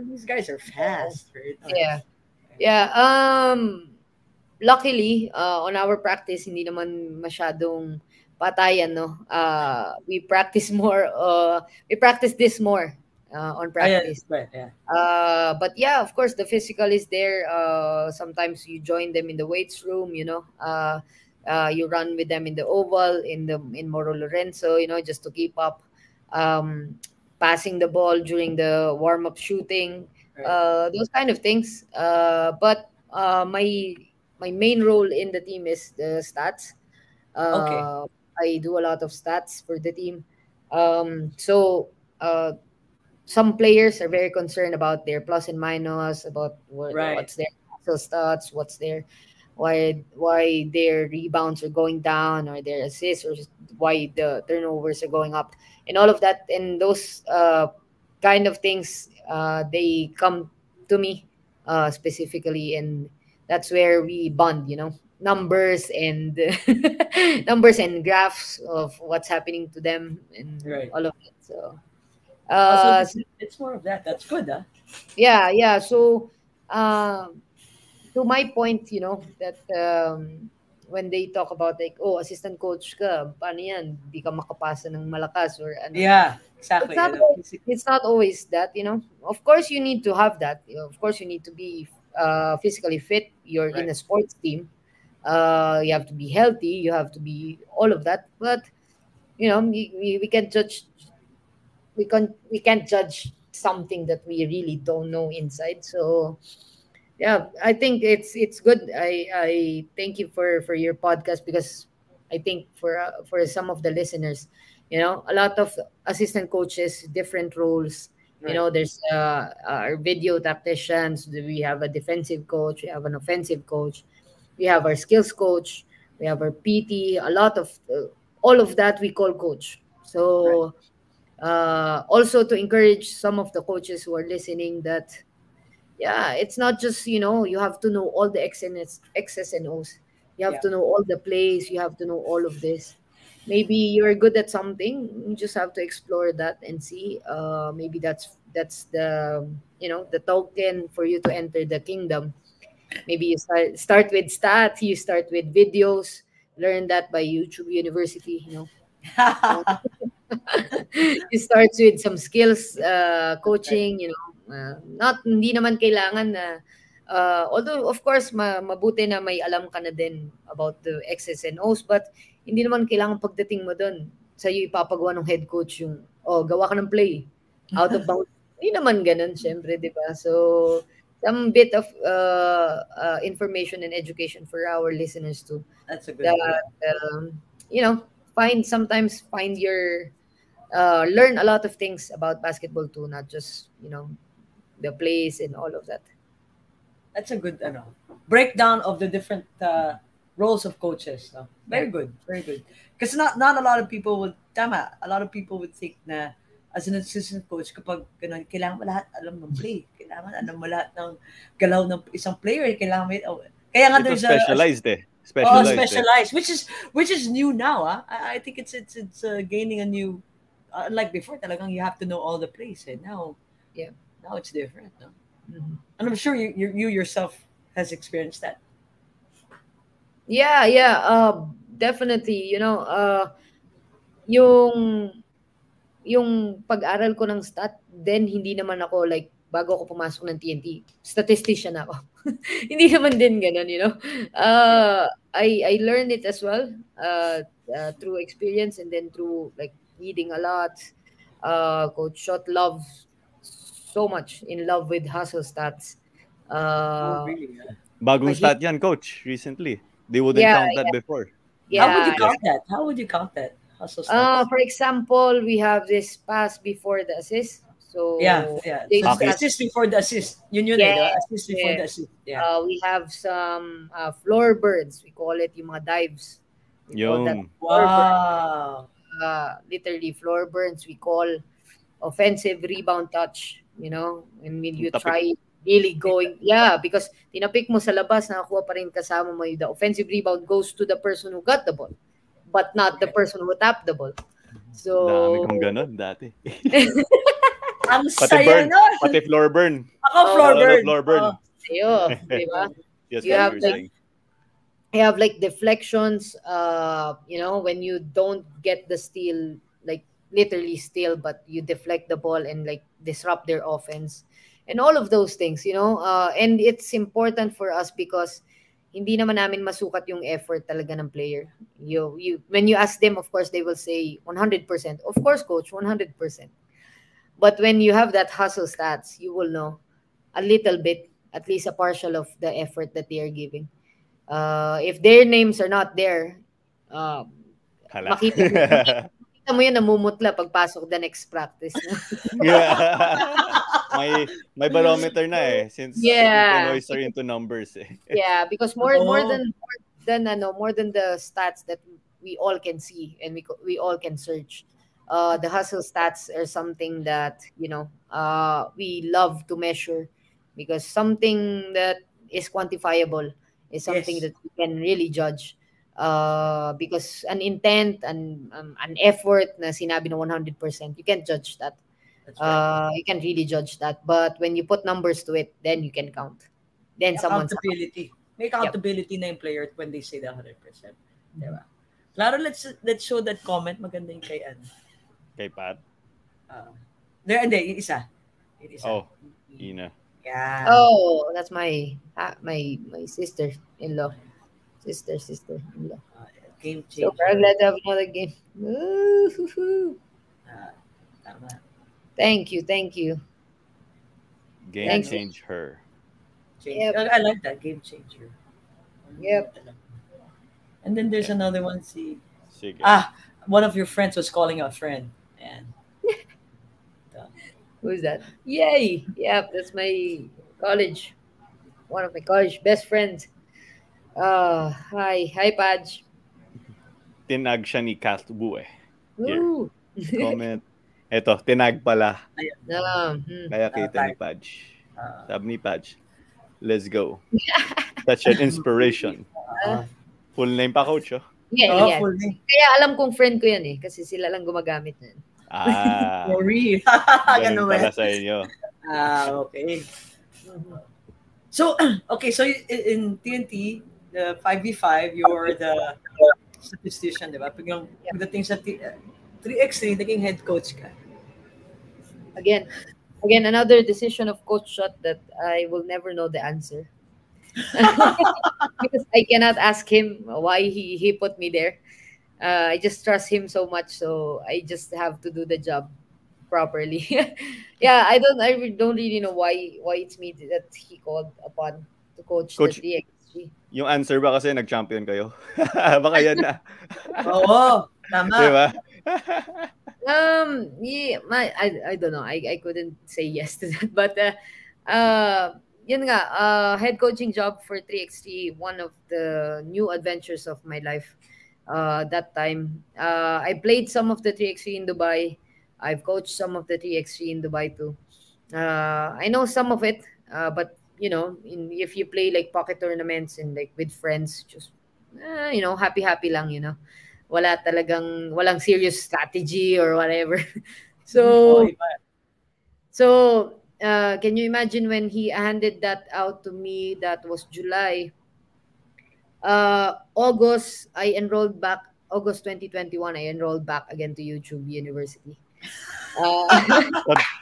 these guys are fast. Right? Luckily, on our practice, hindi naman masyadong patayan, no? We practice this more on practice. Oh, yeah, right, yeah. But yeah, of course, the physical is there. Sometimes you join them in the weights room, you know. You run with them in the oval, in Moro Lorenzo, you know, just to keep up. Passing the ball during the warm-up shooting, right. Those kind of things. But my main role in the team is the stats. Okay. I do a lot of stats for the team. So some players are very concerned about their plus and minus, about what's their actual stats, what's there, why their rebounds are going down, or their assists, or why the turnovers are going up, and all of that. And those kind of things, they come to me specifically, and that's where we bond, you know, numbers and numbers and graphs of what's happening to them and right. all of it. So, so it's more of that. That's good, huh? Yeah. So, to my point, you know, that when they talk about like, oh, assistant coach ka, paano yan? Di ka makapasa ng malakas or ano. Yeah, exactly. It's not always that, you know. Of course, you need to have that. Of course, you need to be physically fit. You're right. In a sports team. You have to be healthy. You have to be all of that. But, you know, we can't judge. We can't judge something that we really don't know inside. So. Yeah, I think it's good. I thank you for your podcast, because I think for some of the listeners, you know, a lot of assistant coaches, different roles. Right. You know, there's our video tacticians. We have a defensive coach. We have an offensive coach. We have our skills coach. We have our PT. A lot of all of that we call coach. So right. Also to encourage some of the coaches who are listening that. Yeah, it's not just, you know, you have to know all the X's and O's. You have to know all the plays. You have to know all of this. Maybe you're good at something. You just have to explore that and see. Maybe that's the, you know, the token for you to enter the kingdom. Maybe you start with stats. You start with videos. Learn that by YouTube University, you know. It starts with some skills, coaching, you know. Hindi naman kailangan na although of course mabuti na may alam ka na din about the X's and O's, but hindi naman kailangan pagdating mo doon sa'yo ipapagawa ng head coach yung gawa ka ng play out of bounds. Hindi naman ganun syempre, di ba? So some bit of information and education for our listeners too. That's a good you know, find your learn a lot of things about basketball too, not just, you know, the plays and all of that. That's a good breakdown of the different roles of coaches. No? Very good. Because not a lot of people would think na as an assistant coach kapag ganun, kailangan mo lahat alam ng play, kailangan alam mo lahat ng galaw ng isang player, kailangan kaya nga there's specialized, which is new now. Huh? I think it's gaining a new. Unlike before, talagang you have to know all the plays. Eh? Now it's different. No? Mm-hmm. And I'm sure you yourself has experienced that. Yeah. Definitely. You know, yung pag-aral ko ng stat, then hindi naman ako like bago ako pumasok ng TNT, statistician ako. Hindi naman din ganun, you know. I learned it as well through experience and then through like reading a lot. Coach Chot loves so much, in love with hustle stats. Really? Yeah. Bagong stat yan, coach, recently. They wouldn't count that before. Yeah. How would you count that? Hustle stats? For example, we have this pass before the assist. So assist before the assist. Assist before the assist. Yeah. We have some floor birds. We call it yung mga dives. Wow. Literally floor burns. We call offensive rebound touch, you know, and when you try really going, because tinapik mo sa labas, nakakuha pa rin kasama mo, the offensive rebound goes to the person who got the ball, but not the person who tapped the ball. So dami kong ganun dati. Ang saya nun. Pati floor burn. Ako floor burn. Sayo, di ba? You have like deflections, you know, when you don't get the steal, like literally steal, but you deflect the ball and like disrupt their offense and all of those things, you know. And it's important for us because hindi naman namin masukat yung effort talaga ng player. You when you ask them, of course, they will say 100%. Of course, coach, 100%. But when you have that hustle stats, you will know a little bit, at least a partial of the effort that they are giving. If their names are not there, makita mo yun namumutla pagpasok the next practice. May May barometer na eh, since yeah, people always are into numbers eh. Yeah, because more than the stats that we all can see and we all can search. The hustle stats are something that, you know, we love to measure, because something that is quantifiable is something that we can really judge. Because an intent and an effort na sinabi na 100%, you can't judge that. That's right. You can't really judge that. But when you put numbers to it, then you can count. Then someone's accountability. May accountability na yung player when they say the 100%. Diba? Claro, let's show that comment. Maganda yung kay Ann. Kay Pat? Hindi, yung isa. Oh, Ina. Yeah. Oh, that's my sister-in-law. Sister-in-law. Game changer. So proud to have another game. Tama. Thank you. Game changer. Yep. I like that, game changer. Yep. And then there's another one. See. Sige. One of your friends was calling a friend. And who is that? Yay! Yep, that's my college. One of my college best friends. Hi Paj. Tinag siya ni Kat Bue. Comment. Eto, tinag pala. Kaya kita ni Paj. Sabi ni Paj, let's go. Such an inspiration. Full name pa, coach. Yeah. Full name. Kaya alam kong friend ko yan eh. Kasi sila lang gumagamit na. Sorry. Ganun pala sa inyo. Okay. So, okay, so in TNT, the 5v5, you're the statistician, diba? Pagdating sa 3x3, naging head coach ka. Again, another decision of Coach Chot that I will never know the answer. Because I cannot ask him why he put me there. I just trust him so much, so I just have to do the job properly. Yeah, I don't really know why it's me that he called upon to coach the DXG. Yung answer ba kasi nag-champion kayo? Baka yan na. Oo, tama. Diba? Yeah, I don't know. I couldn't say yes to that, but yun nga, head coaching job for 3x3, one of the new adventures of my life that time. I played some of the 3x3 in Dubai. I've coached some of the 3x3 in Dubai too. I know some of it, but you know, if you play like pocket tournaments and like with friends, just you know, happy lang, you know. Walang serious strategy or whatever. So can you imagine when he handed that out to me? That was July. August, I enrolled back. August 2021, I enrolled back again to YouTube University.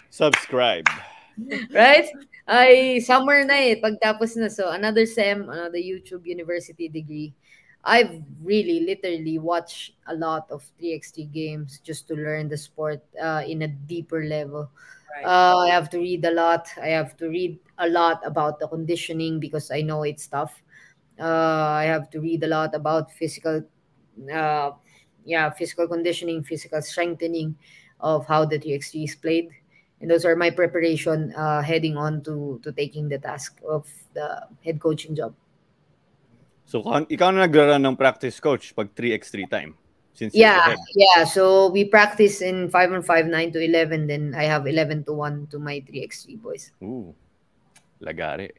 Subscribe. Right? Ay, summer na eh, pagtapos na. So, another SEM, another YouTube University degree. I've really literally watched a lot of 3x3 games just to learn the sport in a deeper level. Right. I have to read a lot. I have to read a lot about the conditioning because I know it's tough. I have to read a lot about physical conditioning, physical strengthening of how the 3x3 is played. And those are my preparation heading on to taking the task of the head coaching job. So, ikaw na nag-run ng practice coach pag 3x3 time? Since yeah. So, we practice in 5-on-5, 9-to-11. Then I have 11-to-1 to my 3x3 boys. Ooh, lagari.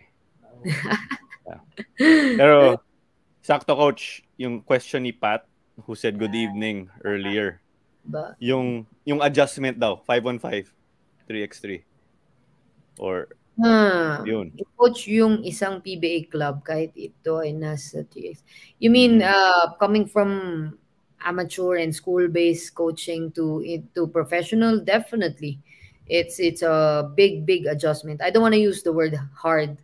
Yeah. Pero, sakto coach, yung question ni Pat, who said good evening earlier. But, yung adjustment daw, 5-on-5, 3x3. Or, yun. Coach, yung isang PBA club, kahit ito ay nasa 3x. You mean, coming from amateur and school-based coaching to professional? Definitely. It's a big, big adjustment. I don't want to use the word hard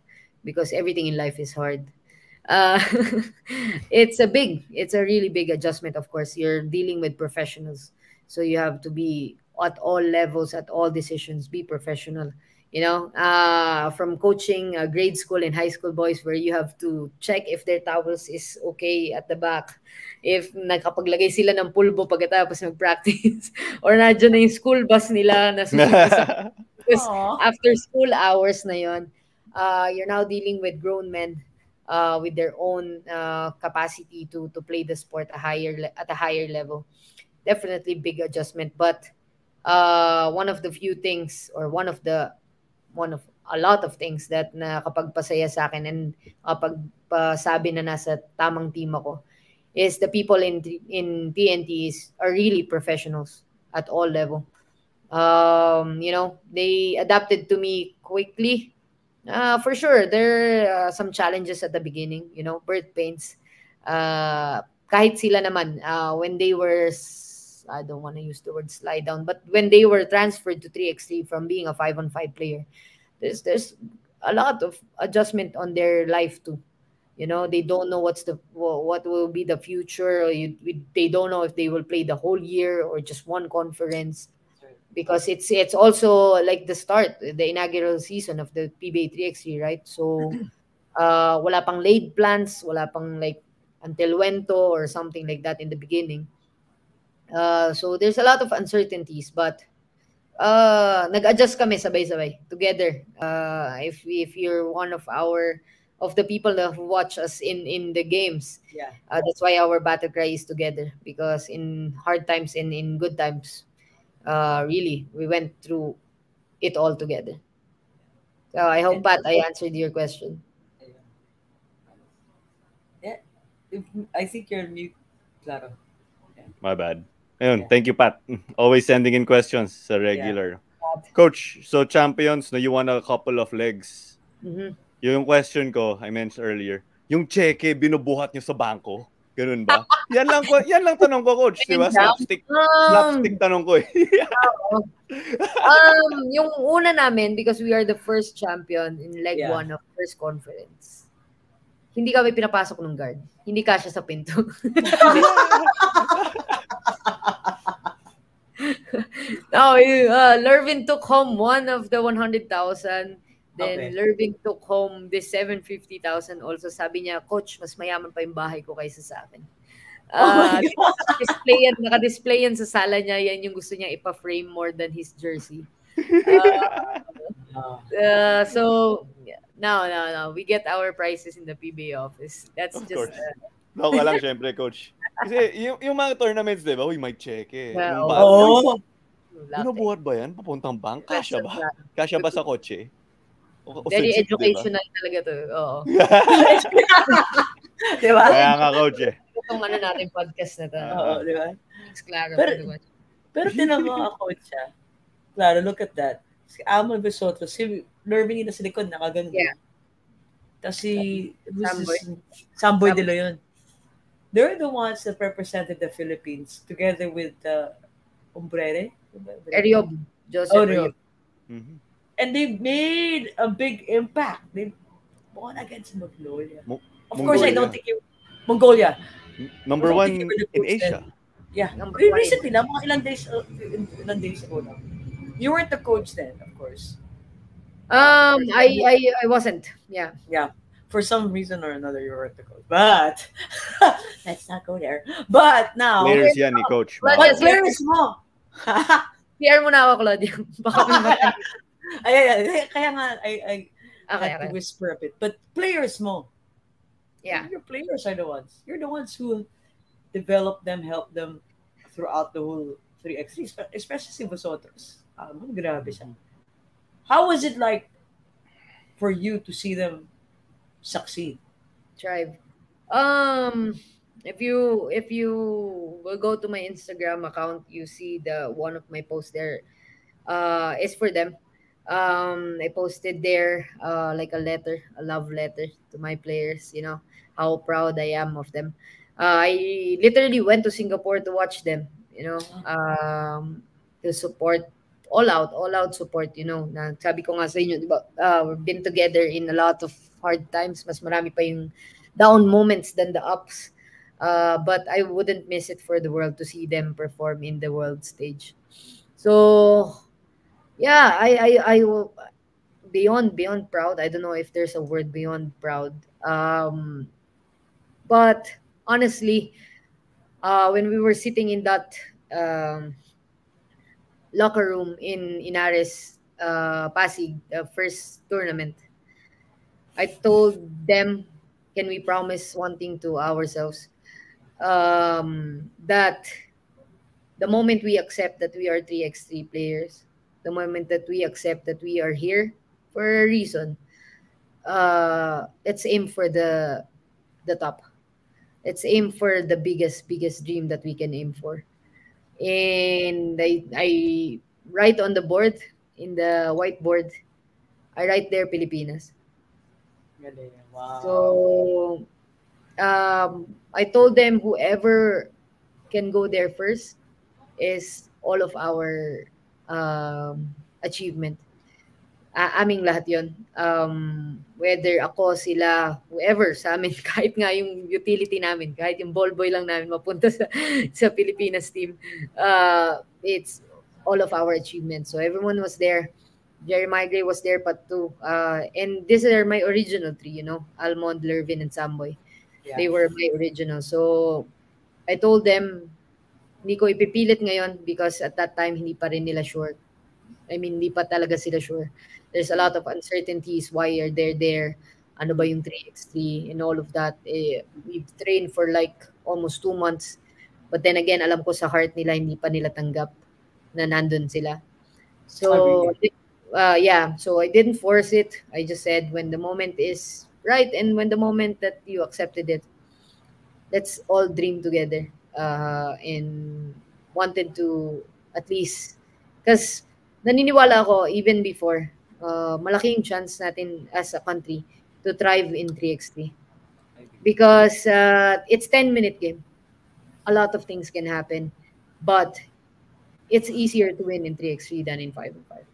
because everything in life is hard. It's a really big adjustment. Of course, you're dealing with professionals, so you have to be at all levels, at all decisions, be professional, you know, from coaching grade school and high school boys where you have to check if their towels is okay at the back, if nakapaglagay sila ng pulbo pagkatapos mag-practice, or nandiyan na yung school bus nila na susunod sa Because after school hours na yun, you're now dealing with grown men with their own capacity to play the sport at a higher level. Definitely big adjustment, but one of the few things, or one of a lot of things that nakapagpasaya sa akin and pagsabi na nasa tamang team ako is the people in TNTs are really professionals at all level. You know, they adapted to me quickly. For sure, there are some challenges at the beginning, you know, birth pains. Kahit sila naman, when they were, I don't want to use the word slide down, but when they were transferred to 3x3 from being a 5-on-5 player, there's a lot of adjustment on their life too. You know, they don't know what will be the future. Or they don't know if they will play the whole year or just one conference, because it's also like the start, the inaugural season of the PBA 3x3, right? So, wala pang laid plans, wala pang like until wento or something like that in the beginning. So there's a lot of uncertainties, but nag-adjust kami sabay-sabay together. If you're one of the people that watch us in the games, that's why our battle cry is together, because in hard times and in good times, really we went through it all together. So I hope, Pat, I answered your question. Yeah, I think you're mute, Claro. My bad. Ayun, thank you, Pat. Always sending in questions, sa regular. Coach, so champions, no, you won a couple of legs. Yung question ko, I mentioned earlier, yung cheque, binubuhat nyo sa banko? Ganun ba? Yan lang tanong ko, Coach. Diba? Slapstick tanong ko eh. Yung una namin, because we are the first champion in leg 1 of first conference, hindi kami pinapasok ng guard. Hindi kasya sa pinto. No, Lervin took home one of the 100,000. Then Lervin took home the 750,000. Also, sabi niya, Coach, mas mayaman pa yung bahay ko kaysa sa akin. Naka-display yan sa sala niya. Yan yung gusto niya ipa-frame more than his jersey. So... No. We get our prices in the PBA office. That's of just... No, ka lang, syempre, Coach. Kasi yung mga tournaments, diba? We might check eh. Binubuhat ba yan? Papuntang bank? Kasya ba? Kasya ba sa kotse? Very educational talaga to. Oo. Diba? Kaya nga, Coach eh. Itong ano natin podcast na to. Oo, diba? It's Claro. Pero tinanong ako, Coach ah. Claro, look at that. Si Amon Besotro, si Lervin na sa likod, nakaganda. Yeah. Tapos si Samboy de Leon. They're the ones that represented the Philippines together with Umbrere. Eriob. Joseph Eriob. And they made a big impact. They won against Magnolia. Of course, I don't think you... Mongolia. Number 1 in Asia. Then. Yeah. Recently lang, mga ilang days ago lang. You weren't the coach then, of course. I wasn't. Yeah. For some reason or another, you weren't the coach. But let's not go there. But now, players yan ni coach. But players mo. Pierre mo na ako, Claudio. Kaya nga I had to whisper a bit. But players mo. Yeah. Your players are the ones. You're the ones who develop them, help them throughout the whole 3x3, especially si Vosotros. Grabe siya. How was it like for you to see them succeed? Thrive. If you will go to my Instagram account, you see the one of my posts there. It's for them. I posted there like a love letter to my players. You know how proud I am of them. I literally went to Singapore to watch them. You know, to support. All out support, you know. Na, sabi ko nga sa inyo, diba, we've been together in a lot of hard times. Mas marami pa yung down moments than the ups. But I wouldn't miss it for the world to see them perform in the world stage. So, yeah, I beyond proud. I don't know if there's a word beyond proud. But honestly, when we were sitting in that locker room in Inares Pasig, first tournament, I told them, can we promise one thing to ourselves? That the moment we accept that we are 3x3 players, the moment that we accept that we are here for a reason, let's aim for the top. Let's aim for the biggest dream that we can aim for. And I write on the board, in the whiteboard, I write there Pilipinas. Wow. So I told them whoever can go there first is all of our achievement. Aming lahat yun. Whether ako, sila, whoever sa amin, kahit nga yung utility namin, kahit yung ball boy lang namin mapunta sa Pilipinas team, it's all of our achievements. So everyone was there. Jeremiah Gray was there, but too. And these are my original three, you know, Almond, Lervin, and Samboy. Yeah. They were my original. So I told them, hindi ko ipipilit ngayon because at that time, hindi pa rin nila sure. I mean, hindi pa talaga sila sure. There's a lot of uncertainties. Why are they there? Ano ba yung 3x3 and all of that. We've trained for like almost 2 months. But then again, alam ko sa heart nila, hindi pa nila tanggap na nandun sila. So, yeah. So I didn't force it. I just said when the moment is right and when the moment that you accepted it, let's all dream together. And wanted to at least... Because... naniniwala ako, even before, malaking chance natin as a country to thrive in 3x3. Because it's 10-minute game. A lot of things can happen. But it's easier to win in 3x3 than in 5-on-5.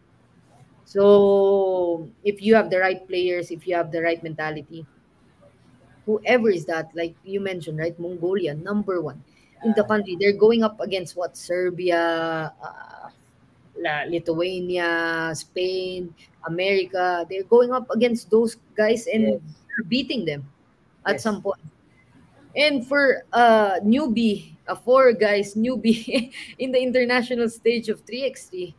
So if you have the right players, if you have the right mentality, whoever is that, like you mentioned, right? Mongolia, #1 in the country. They're going up against what? Serbia, Lithuania, Spain, America. They're going up against those guys and beating them at some point. And for a newbie, a four guys newbie in the international stage of 3x3,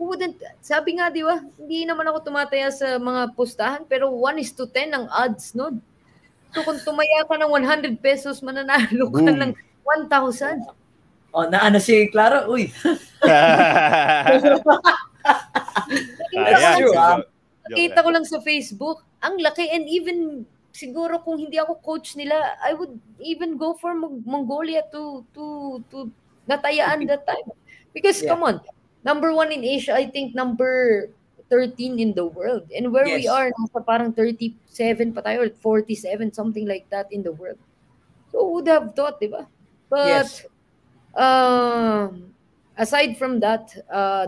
who wouldn't, sabi nga, di ba, hindi naman ako tumataya sa mga postahan, pero 1:10 ang odds nun. So kung tumaya ka ng 100 pesos, mananalo ka ng 1,000. Oh, naano si Clara? Uy. That's true. Nakita ko lang sa Facebook, ang laki. And even siguro kung hindi ako coach nila, I would even go for Mongolia to natayaan that time. Because come on, #1 in Asia, I think #13 in the world. And where we are, nasa parang 37 pa tayo, or 47, something like that in the world. So who would have thought, di ba? But... aside from that,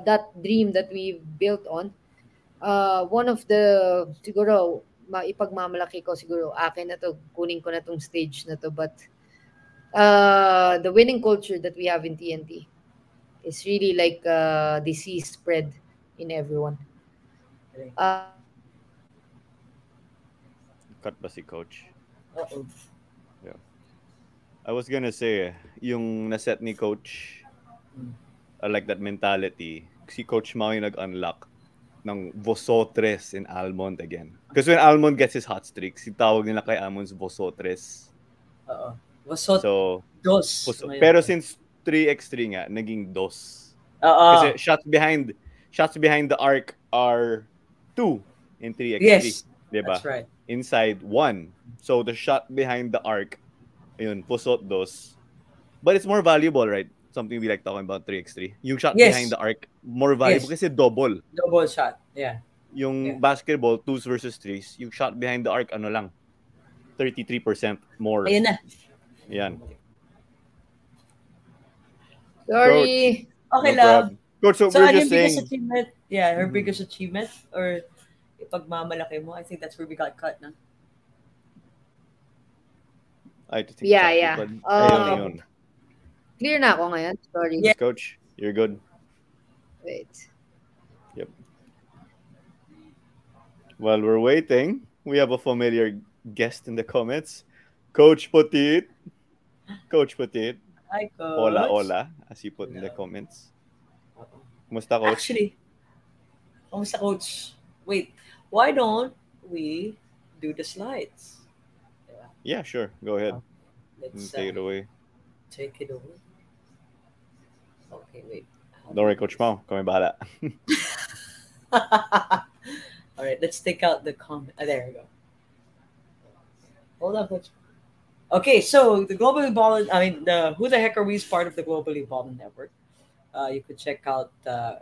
that dream that we built on, one of the, siguro, maipagmamalaki ko siguro, akin na to, kunin ko na tong stage na to, but the winning culture that we have in TNT is really like a disease spread in everyone. Cut ba si coach? Uh-oh. I was gonna say, yung naset ni Coach, I like that mentality. Si Coach Mau yung nag-unlock ng Vosotres in Almond again. Because when Almond gets his hot streak, si tawag nila kay Almond's Vosotres. Oo. So, dos. Pero since 3x3 nga, naging dos. Kasi shots behind the arc are 2 in 3x3. Yes, diba? That's right. Inside 1. So the shot behind the arc, ayun, pusot dos. But it's more valuable, right? Something we like talking about 3x3. Yung shot behind the arc, more valuable kasi double. Double shot, yeah. Yung basketball, 2s versus 3s, yung shot behind the arc, ano lang, 33% more. Ayun na. Ayan. Sorry. Coach, okay no lang. Coach, so we're just saying... achievement, her biggest achievement, or ipagmamalaki mo, I think that's where we got cut, no? I think exactly. Clear na ako ngayon. Sorry. Yeah. Coach, you're good. Wait. Yep. While we're waiting, we have a familiar guest in the comments. Coach Petit. Coach Petit. Hi, Coach. Hola, hola, as he put in the comments. Kumusta, Coach? Actually, Kamusta, coach? Wait, why don't we do the slides? Diba? Yeah, sure. Go ahead. Let's take it away. Take it away. Okay, wait. Don't worry, Coach Mau. Kami bahala. All right, let's take out the comment. Oh, there we go. Hold on, Coach. Okay, so the Global Evolvement, I mean, the Who the Heck Are We is part of the Global Evolvement Network. You could check out the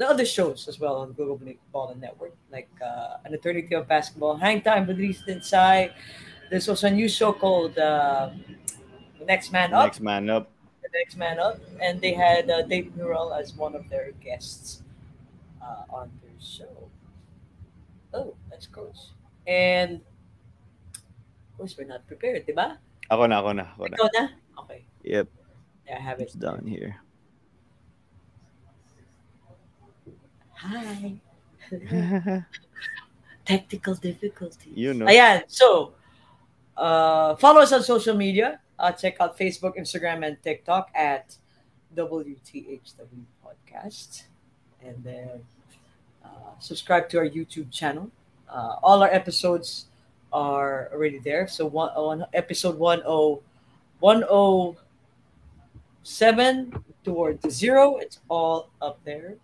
other shows as well on the Global Evolvement Network, like An Eternity of Basketball, Hang Time with Reese Inside. There's also a new show called The Next Man Up. Next Man Up. The Next Man Up. And they had Dave Murrell as one of their guests on their show. Oh, that's Coach. And course, we're not prepared, diba? Ako na. Ikaw na? Okay. Yep. Yeah, I have it. It's down here. Hi. Technical difficulties. You know. Ayan. So, follow us on social media. Check out Facebook, Instagram, and TikTok at WTHW Podcast. And then subscribe to our YouTube channel. All our episodes are already there. So on episode 107 towards 0, it's all up there.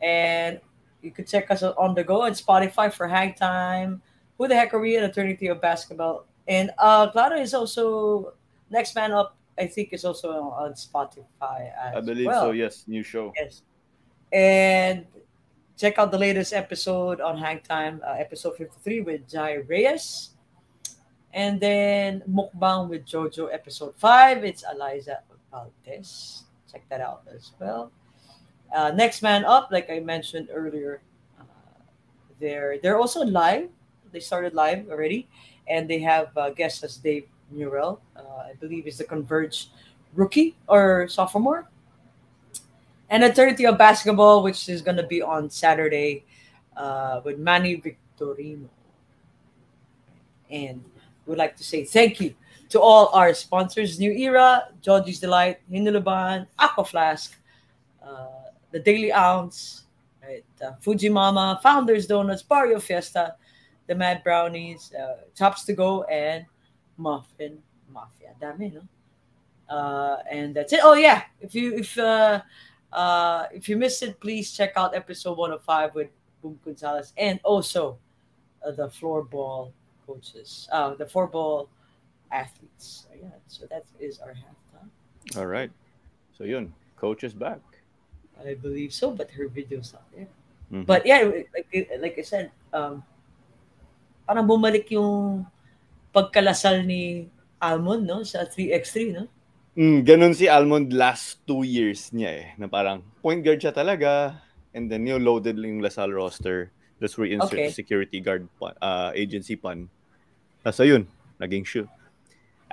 And you could check us on the go on Spotify for Hang Time, Who the Heck Are We, and Eternity of Basketball. And Clara is also Next Man Up, I think, is also on Spotify as well. I believe so, yes. New show. Yes. And check out the latest episode on Hang Time, episode 53 with Jai Reyes. And then Mukbang with Jojo, episode 5. It's Eliza Valdez. Check that out as well. Next Man Up, like I mentioned earlier, they're also live. They started live already. And they have guests as Dave Murrell, I believe is the Converge rookie or sophomore. And Eternity of Basketball, which is going to be on Saturday with Manny Victorino. And we'd like to say thank you to all our sponsors, New Era, Georgie's Delight, Hinuluban, Aquaflask, The Daily Ounce, right? Fujimama, Founders Donuts, Barrio Fiesta, The Mad Brownies, Chops to Go, and Muffin Mafia. Dami, no? And that's it. Oh, yeah. If you missed it, please check out episode 105 with Boom Gonzalez and also the floorball coaches, the floorball athletes. So, yeah, so that is our halftime. All right. So, yun, coach is back. I believe so, but her video's not there. Mm-hmm. But, yeah, like I said, parang bumalik yung pagkalasal ni Almond, no? Sa 3x3, no? Ganun si Almond last 2 years niya eh. Na parang point guard siya talaga. And then yung loaded yung Lasal roster. That's where insert the security guard agency pun. Tapos ayun, naging shoot.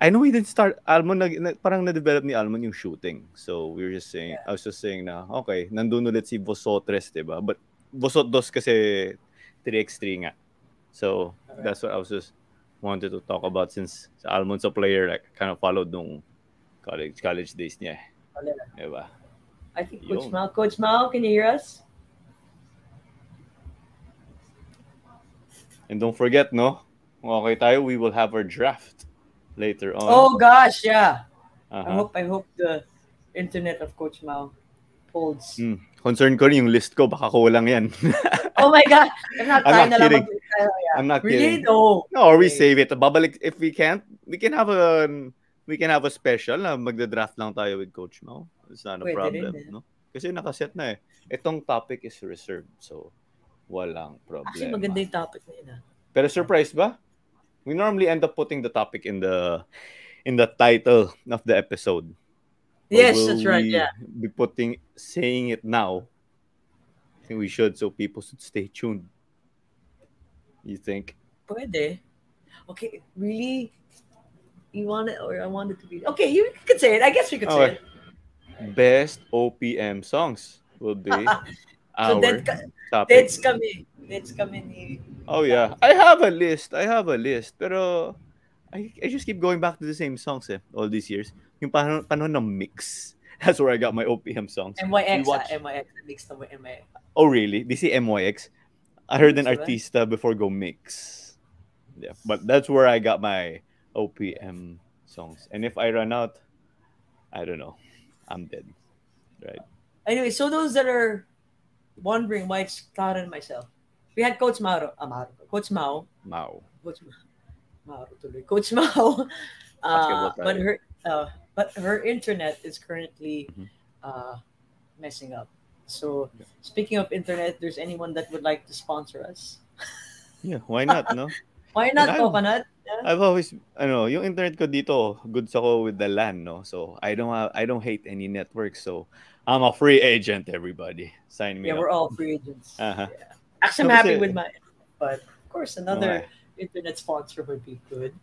I know we didn't start. Almond, parang na-develop ni Almond yung shooting. So we were just saying, yeah. I was just saying na, okay, nandun ulit si Vosotres, diba? But Vosotres kasi 3x3 nga. So right. That's what I was just wanted to talk about since Almond's a player like kind of followed nung college days niya. Diba? I think Coach Mau. Coach Mau, can you hear us? And don't forget, no? Okay tayo, we will have our draft later on. Oh gosh, yeah. Uh-huh. I hope the internet of Coach Mau holds. Concern ko rin yung list ko, baka kulang yan. Oh my God. I'm not kidding. I'm not kidding. Really? No. No, or we save it. Babalik, if we can't, we can have a special na magda-draft lang tayo with Coach Mau. It's not a problem, no? Kasi nakaset na eh. Itong topic is reserved, so walang problem. Kasi maganda yung topic na yun. Pero surprise ba? We normally end up putting the topic in the title of the episode. Yes, that's right, yeah. Be saying it now. I think we should, so people should stay tuned. You think? Pwede. Okay, really? You want it or I want it to be? Okay, you could say it. I guess we could say it. Best OPM songs will be our topic. That's coming. Oh, yeah. I have a list. Pero I just keep going back to the same songs all these years. Yung panahon ng mix. That's where I got my OPM songs. MYX, MYX. Mix na MYX. Oh, really? They say MYX? I heard an artista before go mix. Yeah, but that's where I got my OPM songs. And if I run out, I don't know. I'm dead. Right. Anyway, so those that are wondering why it's Clara and myself, we had Coach Mauro. Coach Mau. But her internet is currently messing up. So speaking of internet, there's anyone that would like to sponsor us? Yeah, why not? No. Why not, Coconut? I've always, I know, yung internet ko dito, good sa ko with the LAN, no? So I don't hate any network. So I'm a free agent, everybody. Sign me up. Yeah, we're all free agents. Yeah. Actually, I'm happy with my, but of course, another internet sponsor would be good.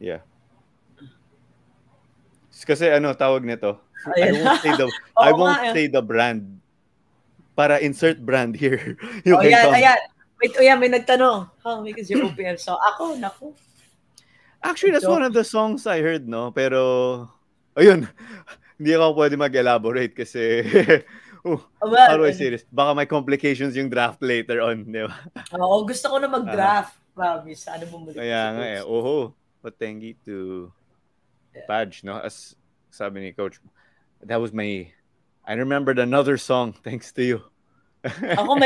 Yeah. Kasi ano tawag nito? I won't say the brand. Para insert brand here. You ayan. Wait, may nagtanong. How big is your OPM song? Ako, naku. Actually, that's one of the songs I heard, no? Pero ayun. Hindi ako pwede mag-elaborate kasi how do I say this? Baka may complications yung draft later on, di ba? Oo, gusto ko na mag-draft. Promise. Ano bumalik? Kaya nga eh. Patengi to Badge, no? As sabi ni Coach, that was my, I remembered another song thanks to you. Ako,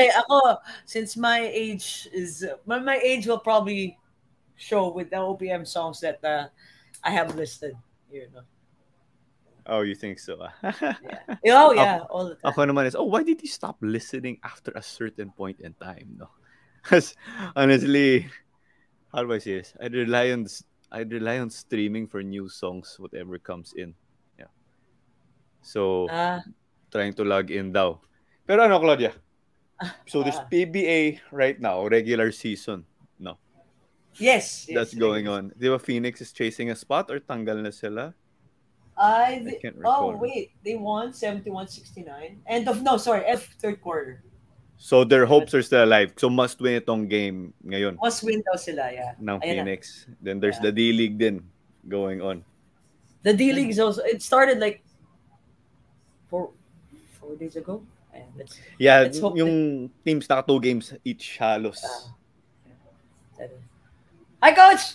since my age is, my age will probably show with the OPM songs that I have listed here, no? Oh, you think so? Yeah. Oh, yeah, all the time. Ako naman is, why did you stop listening after a certain point in time, no? Because honestly, how do I say this? I rely on streaming for new songs, whatever comes in. Yeah. So, trying to log in daw. Pero ano, Claudia? So, there's PBA right now, regular season. No. Yes. That's going on. Di ba Phoenix is chasing a spot or tanggal na sila? I can't recall. Oh, wait. They won 71-69. Third quarter. So, their hopes are still alive. So, must win itong game ngayon. Must win daw sila, yeah. Ng Phoenix. Na. Then, there's the D-League din going on. The D-League is also... It started like four days ago. Ayan, let's hope yung teams naka 2 games each halos. Hi, Coach!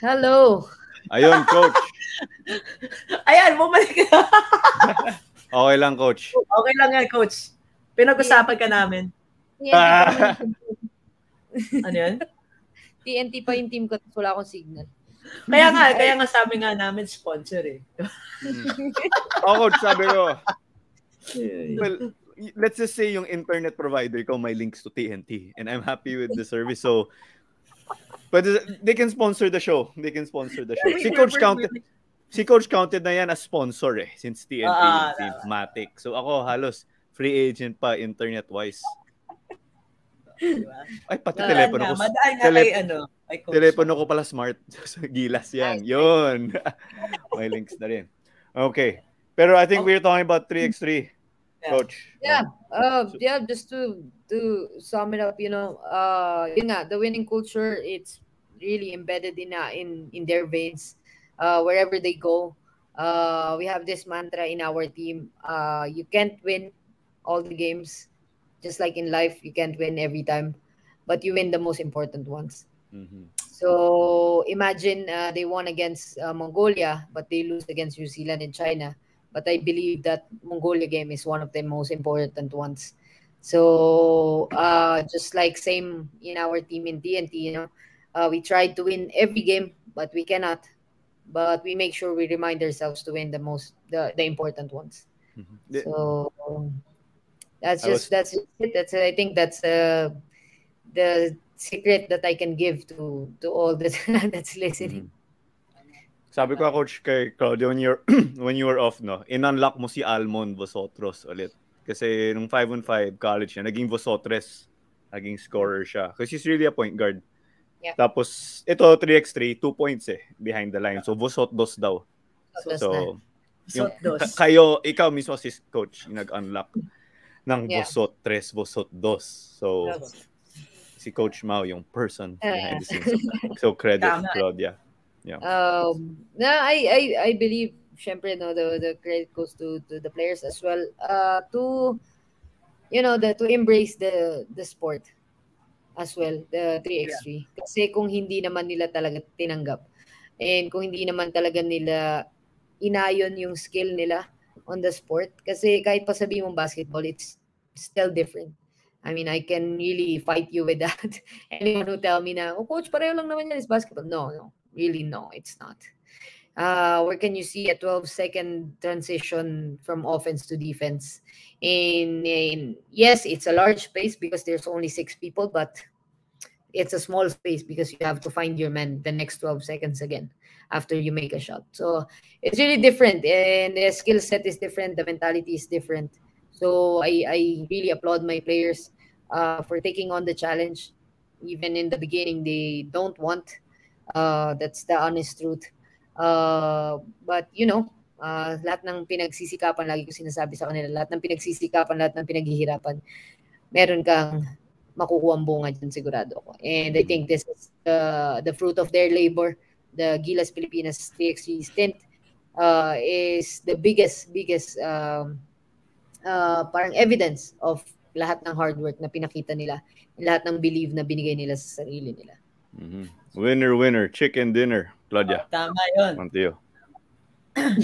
Hello! Ayun, Coach! Ayan, bumalik na. Okay lang, Coach. Okay lang yan, Coach. Pinag-usapan ka namin. Ano yan? TNT pa yung team ko. Wala akong signal. Kaya nga sabi nga namin sponsor eh. Coach, sabi ko. Well, let's just say yung internet provider ko may links to TNT and I'm happy with the service. So, but they can sponsor the show. Si Coach counted na yan as sponsor eh. Since TNT is Matic. So, ako halos free agent pa internet-wise. Diba? Ay, pati telepono ko. Telepono ko pala smart. Gilas yan. Yun. May links na rin. Okay. Pero I think we're talking about 3x3, Coach. Yeah. Just to sum it up, you know, the winning culture, it's really embedded in their veins wherever they go. We have this mantra in our team. You can't win all the games, just like in life, you can't win every time, but you win the most important ones. So imagine they won against Mongolia, but they lose against New Zealand and China. But I believe that Mongolia game is one of the most important ones. So just like same in our team in TNT, you know, we try to win every game, but we cannot. But we make sure we remind ourselves to win the important ones. So that's it. I think that's the secret that I can give to all that's listening. Sabi ko, Coach, kay Claudio, when you were off, no, in-unlock mo si Almond Vosotros ulit. Kasi nung 5-on-5 college niya, naging Vosotres, naging scorer siya. Kasi she's really a point guard. Yeah. Tapos, ito 3x3, 2 points eh, behind the line. So, Vosotdos daw. So, ikaw mismo si Coach, nag-unlock ng Vosotres, Vosotdos. So, si Coach Mau, yung person behind the scenes. So, credit, Claudia. Yeah. No, I believe syempre, no, the credit goes to the players as well, to, you know, to embrace the sport as well, the 3x3. Yeah. Kasi kung hindi naman nila talaga tinanggap, and kung hindi naman talaga nila inayon yung skill nila on the sport, kasi kahit pa sabihin mong basketball, it's still different. I mean, I can really fight you with that. Anyone who tell me na, oh, coach, pareho lang naman yan is basketball. No, no. Really, no, it's not. Where can you see a 12-second transition from offense to defense? In yes, it's a large space because there's only 6 people, but it's a small space because you have to find your man the next 12 seconds again after you make a shot. So it's really different, and the skill set is different. The mentality is different. So I really applaud my players for taking on the challenge. Even in the beginning, they don't want. That's the honest truth. But you know, lahat ng pinagsisikapan, lagi ko sinasabi sa kanila, lahat ng pinagsisikapan, lahat ng pinaghihirapan, meron kang makukuha ang bunga dyan, sigurado ako. And I think this is the fruit of their labor. The Gilas Pilipinas 3x3 stint is the biggest parang evidence of lahat ng hard work na pinakita nila, lahat ng belief na binigay nila sa sarili nila. Mm-hmm. Winner, winner, chicken dinner, Claudia. Oh, tama yun.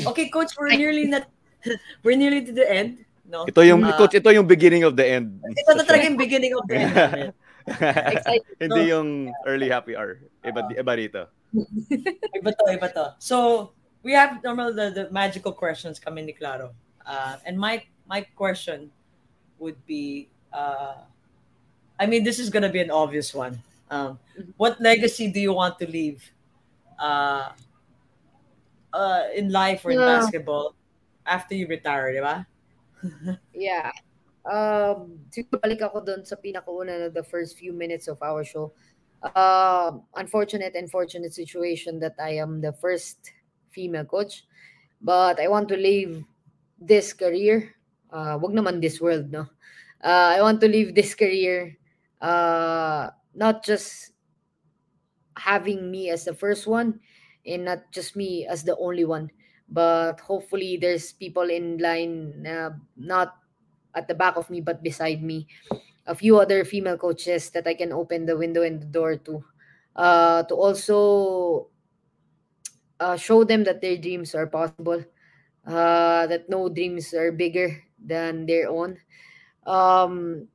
Okay, coach, we're nearly to the end. No? Ito yung coach, ito yung beginning of the end. Ito na talaga yung beginning of the end. Hindi yung early happy hour. Iba dito. Iba to. So, we have normal the magical questions coming ni Claro. And my question would be, I mean, this is gonna be an obvious one. What legacy do you want to leave in life or in basketball after you retire, di ba? Yeah. Siguro balik ako doon sa pinakauna na the first few minutes of our show. Unfortunate situation that I am the first female coach. But I want to leave this career. Wag naman this world, no? I want to leave this career not just having me as the first one and not just me as the only one, but hopefully there's people in line, not at the back of me, but beside me, a few other female coaches that I can open the window and the door to also show them that their dreams are possible, that no dreams are bigger than their own.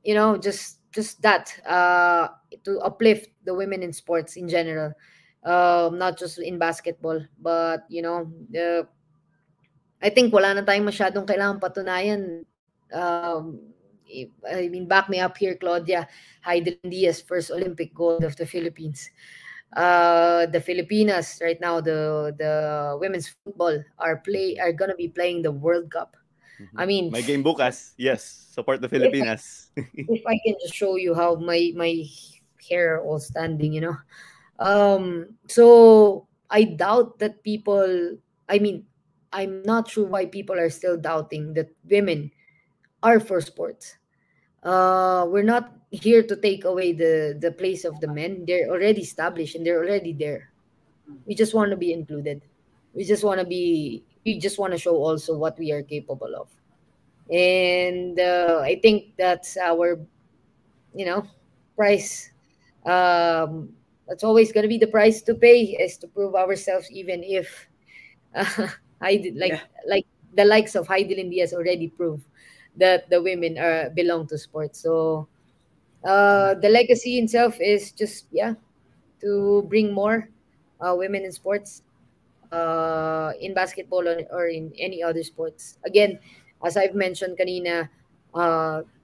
You know, just that, to uplift the women in sports in general, not just in basketball, but, you know, I think wala na tayong masyadong kailangang patunayan. I mean, back me up here, Claudia. Hidilyn Diaz, first Olympic gold of the Philippines. The Filipinas right now, the women's football are gonna be playing the World Cup. Mm-hmm. I mean, my game bukas, yes, support the Filipinas. If I can just show you how my hair are all standing, you know. So I doubt that people, I mean, I'm not sure why people are still doubting that women are for sports. We're not here to take away the place of the men. They're already established and they're already there. We just want to be included. We just want to show also what we are capable of. And I think that's our, you know, price. That's always going to be the price to pay, is to prove ourselves, even if like the likes of Hidilyn Diaz already proved that the women belong to sports. So the legacy itself is just, to bring more women in sports. In basketball or in any other sports. Again, as I've mentioned kanina,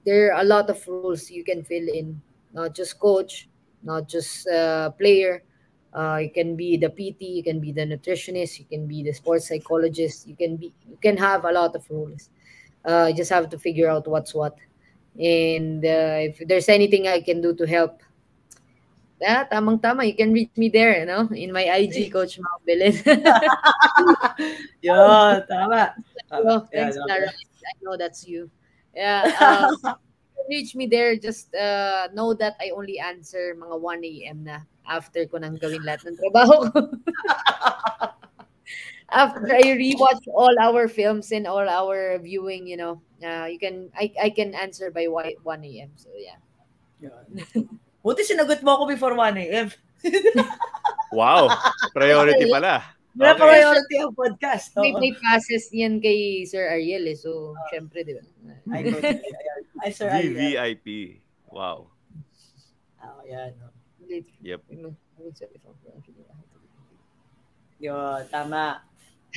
there are a lot of roles you can fill in. Not just coach, not just player. You can be the PT, you can be the nutritionist, you can be the sports psychologist. You can have a lot of roles. You just have to figure out what's what. And if there's anything I can do to help, tamang-tama. You can reach me there, you know, in my IG, Coach Mau Belen. Yo, tama. Well, thanks, Nara. I know that's you. Yeah, reach me there. Just know that I only answer mga 1 a.m. na after ko nang gawin lahat ng trabaho ko. after I rewatch all our films and all our viewing, you know, I can answer by 1 a.m. So yeah. Buti sinagot mo ako before 1 a.m. Wow, priority pala. Wala okay. Priority ang podcast. No? May passes yan kay Sir Ariel eh. So, syempre, di ba? Ay, Sir Ariel. VVIP. Wow. Oh, yan. Yep. Yo, tama.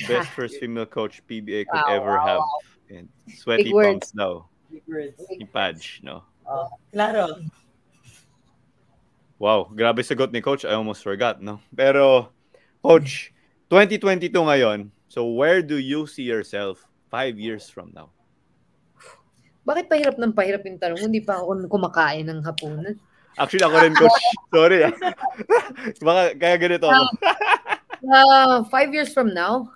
Best first female coach PBA could ever have. And sweaty pumps now. Big words. Ipaj, no? Oh, claro. Wow, grabe sagot ni Coach. I almost forgot, no? Pero, Coach, 2022 ngayon. So where do you see yourself 5 years from now? Bakit pahirap ng pahirap yung tanong? Hindi pa ako kumakain ng hapunan. Actually, ako rin, Coach. Sorry. Baka kaya ganito. 5 years from now,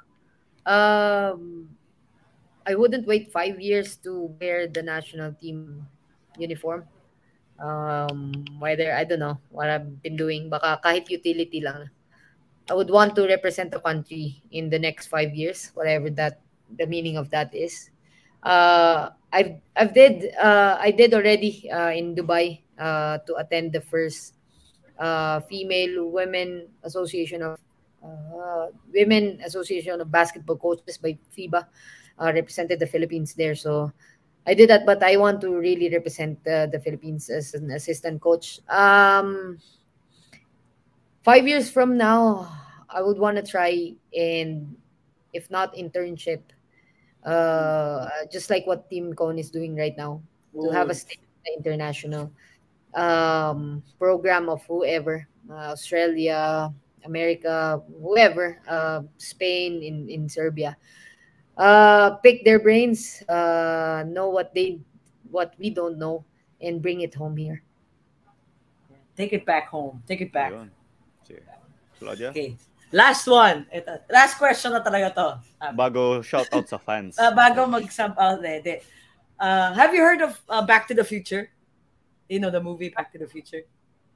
I wouldn't wait 5 years to wear the national team uniform. Whether, I don't know, what I've been doing. Baka kahit utility lang. I would want to represent the country in the next 5 years, whatever that the meaning of that is. I did already in Dubai to attend the first female women association of basketball coaches by FIBA, represented the Philippines there. So I did that, but I want to really represent the Philippines as an assistant coach. 5 years from now, I would want to try, and if not internship, just like what Team Cone is doing right now, to have a stake in the international program of whoever, Australia, America, whoever, Spain, in Serbia. Pick their brains, know what we don't know, and bring it home here. Take it back home. Take it back. Claudia? Okay. Last one. Ito. Last question na talaga to. Bago shoutout sa fans. Bago mag-sum out. Have you heard of Back to the Future? You know, the movie Back to the Future?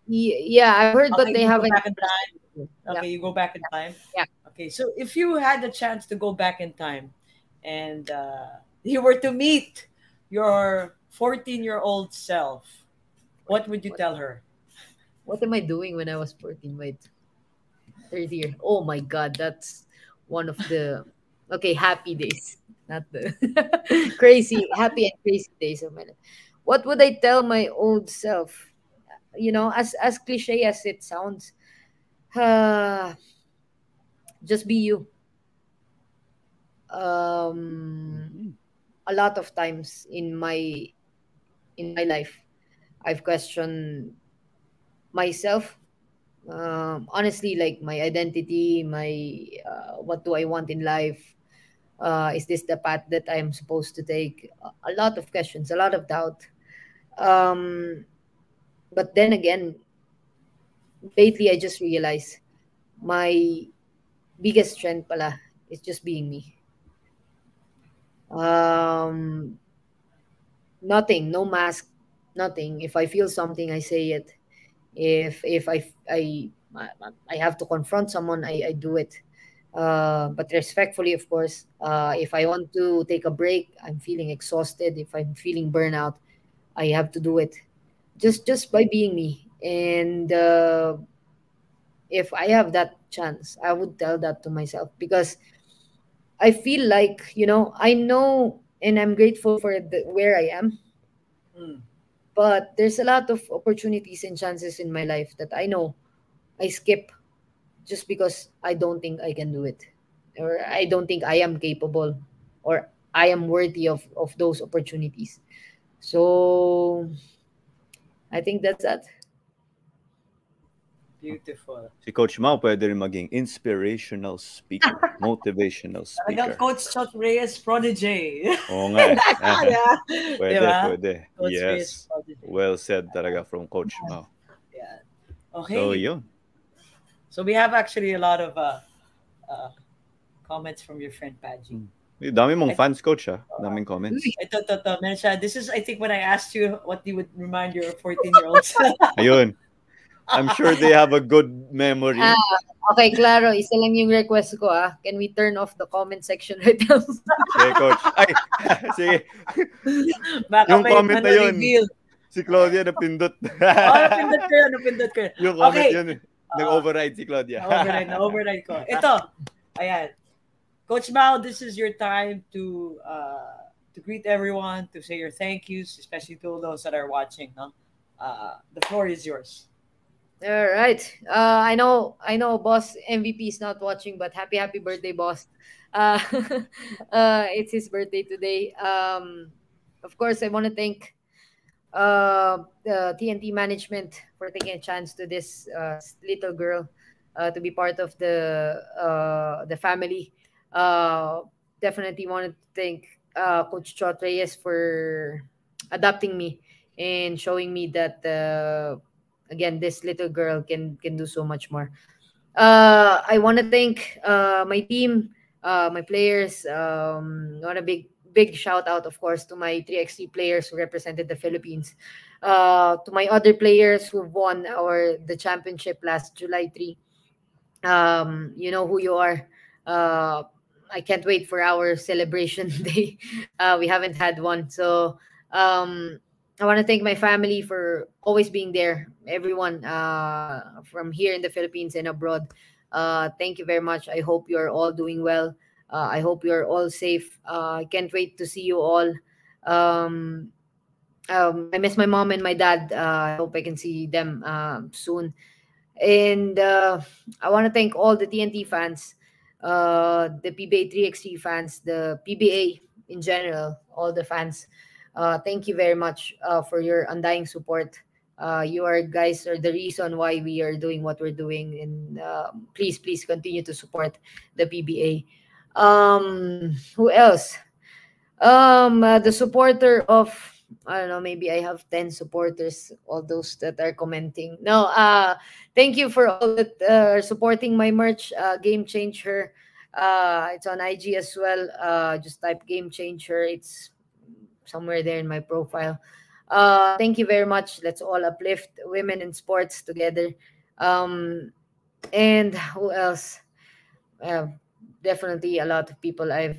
Yeah, I've heard, but they haven't. Back in time. Okay, you go back in time? Yeah. Okay, so if you had the chance to go back in time and you were to meet your 14-year-old self, what would you tell her? What am I doing when I was 14? Wait. Third year. Oh my God, that's one of the happy days, not the crazy, happy and crazy days of my life. What would I tell my old self? You know, as cliche as it sounds, just be you. A lot of times in my life, I've questioned myself. Honestly, like my identity, my what do I want in life? Is this the path that I am supposed to take? A lot of questions, a lot of doubt. But then again, lately I just realized my biggest strength pala is just being me. Nothing, no mask, nothing. If I feel something, I say it. If I have to confront someone, I do it, but respectfully, of course. If I want to take a break, I'm feeling exhausted, if I'm feeling burnout, I have to do it just by being me. And if I have that chance, I would tell that to myself, because I feel like, you know, I know and I'm grateful for where I am. But there's a lot of opportunities and chances in my life that I know I skip just because I don't think I can do it, or I don't think I am capable, or I am worthy of those opportunities. So I think that's that. Beautiful. Si Coach Mau pwede rin maging inspirational speaker, motivational speaker. Talagang Coach Chot Reyes prodigy. Oo nga. Pwede, diba? Pwede. Coach Reyes, prodigy. Well said talaga from Coach Mau. Yeah. Okay. So, yun. So, we have actually a lot of comments from your friend, Paji. Dami mong fans, Coach, ha? Daming comments. Ito. Mensha, this is, I think, when I asked you what you would remind your 14-year-olds. Ayun. I'm sure they have a good memory. Okay, Claro, isa lang yung request ko, ah. Can we turn off the comment section right now? Okay, Coach. Ay, sige. Baka yung comment na yun, reveal. Si Claudia napindot. Oh, napindot ko yun. Yung comment okay. Yun, nag-override si Claudia. Override ko. Ito, ayan. Coach Mau, this is your time to greet everyone, to say your thank yous, especially to those that are watching. No? The floor is yours. All right. I know, boss MVP is not watching, but happy birthday, boss. It's his birthday today. Of course, I want to thank the TNT management for taking a chance to this little girl to be part of the family. Definitely want to thank Coach Chot Reyes for adopting me and showing me that again, this little girl can do so much more. I want to thank my team, my players. I want a big shout out, of course, to my 3x3 players who represented the Philippines. To my other players who won the championship last July 3. You know who you are. I can't wait for our celebration day. We haven't had one, so I want to thank my family for always being there. Everyone from here in the Philippines and abroad, thank you very much. I hope you're all doing well. I hope you're all safe. I can't wait to see you all. I miss my mom and my dad. I hope I can see them soon. And I want to thank all the TNT fans, the PBA 3x3 fans, the PBA in general, all the fans. Thank you very much for your undying support. You guys are the reason why we are doing what we're doing, and please continue to support the PBA. Who else? The supporter of, I don't know, maybe I have 10 supporters, all those that are commenting. No, thank you for all that are supporting my merch, Game Changer. It's on IG as well. Just type Game Changer. It's somewhere there in my profile. Thank you very much. Let's all uplift women in sports together. And who else? Definitely a lot of people I've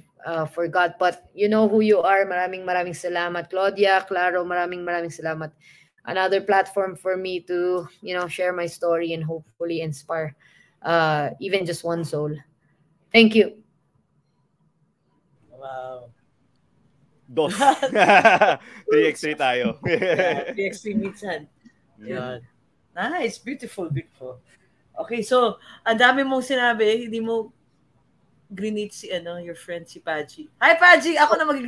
forgot, but you know who you are. Maraming salamat, Claudia, Claro, maraming salamat. Another platform for me to, you know, share my story and hopefully inspire even just one soul. Thank you. Wow. 2. 3x3 tayo. Yeah, 3x3 minsan. Yeah. Nice. Beautiful. Okay, so, ang dami mong sinabi, hindi mo greet si, your friend, si Paji. Hi, Paji!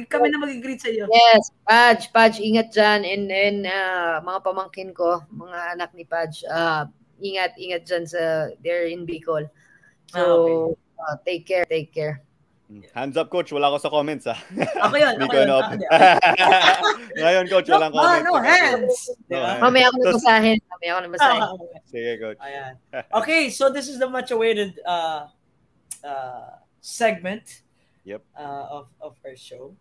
Kami na mag-greet sa'yo. Yes, Paj, ingat dyan. And then, mga pamangkin ko, mga anak ni Paj, ingat dyan sa, they're in Bicol. So, okay. Take care. Hands up, Coach. Wala ko sa comments, ha? Ako yun. Ngayon, Coach, walang comments. No hands! Mamaya ako nabasahin. Sige, Coach. Ayan. Okay, so this is the much-awaited segment of our show.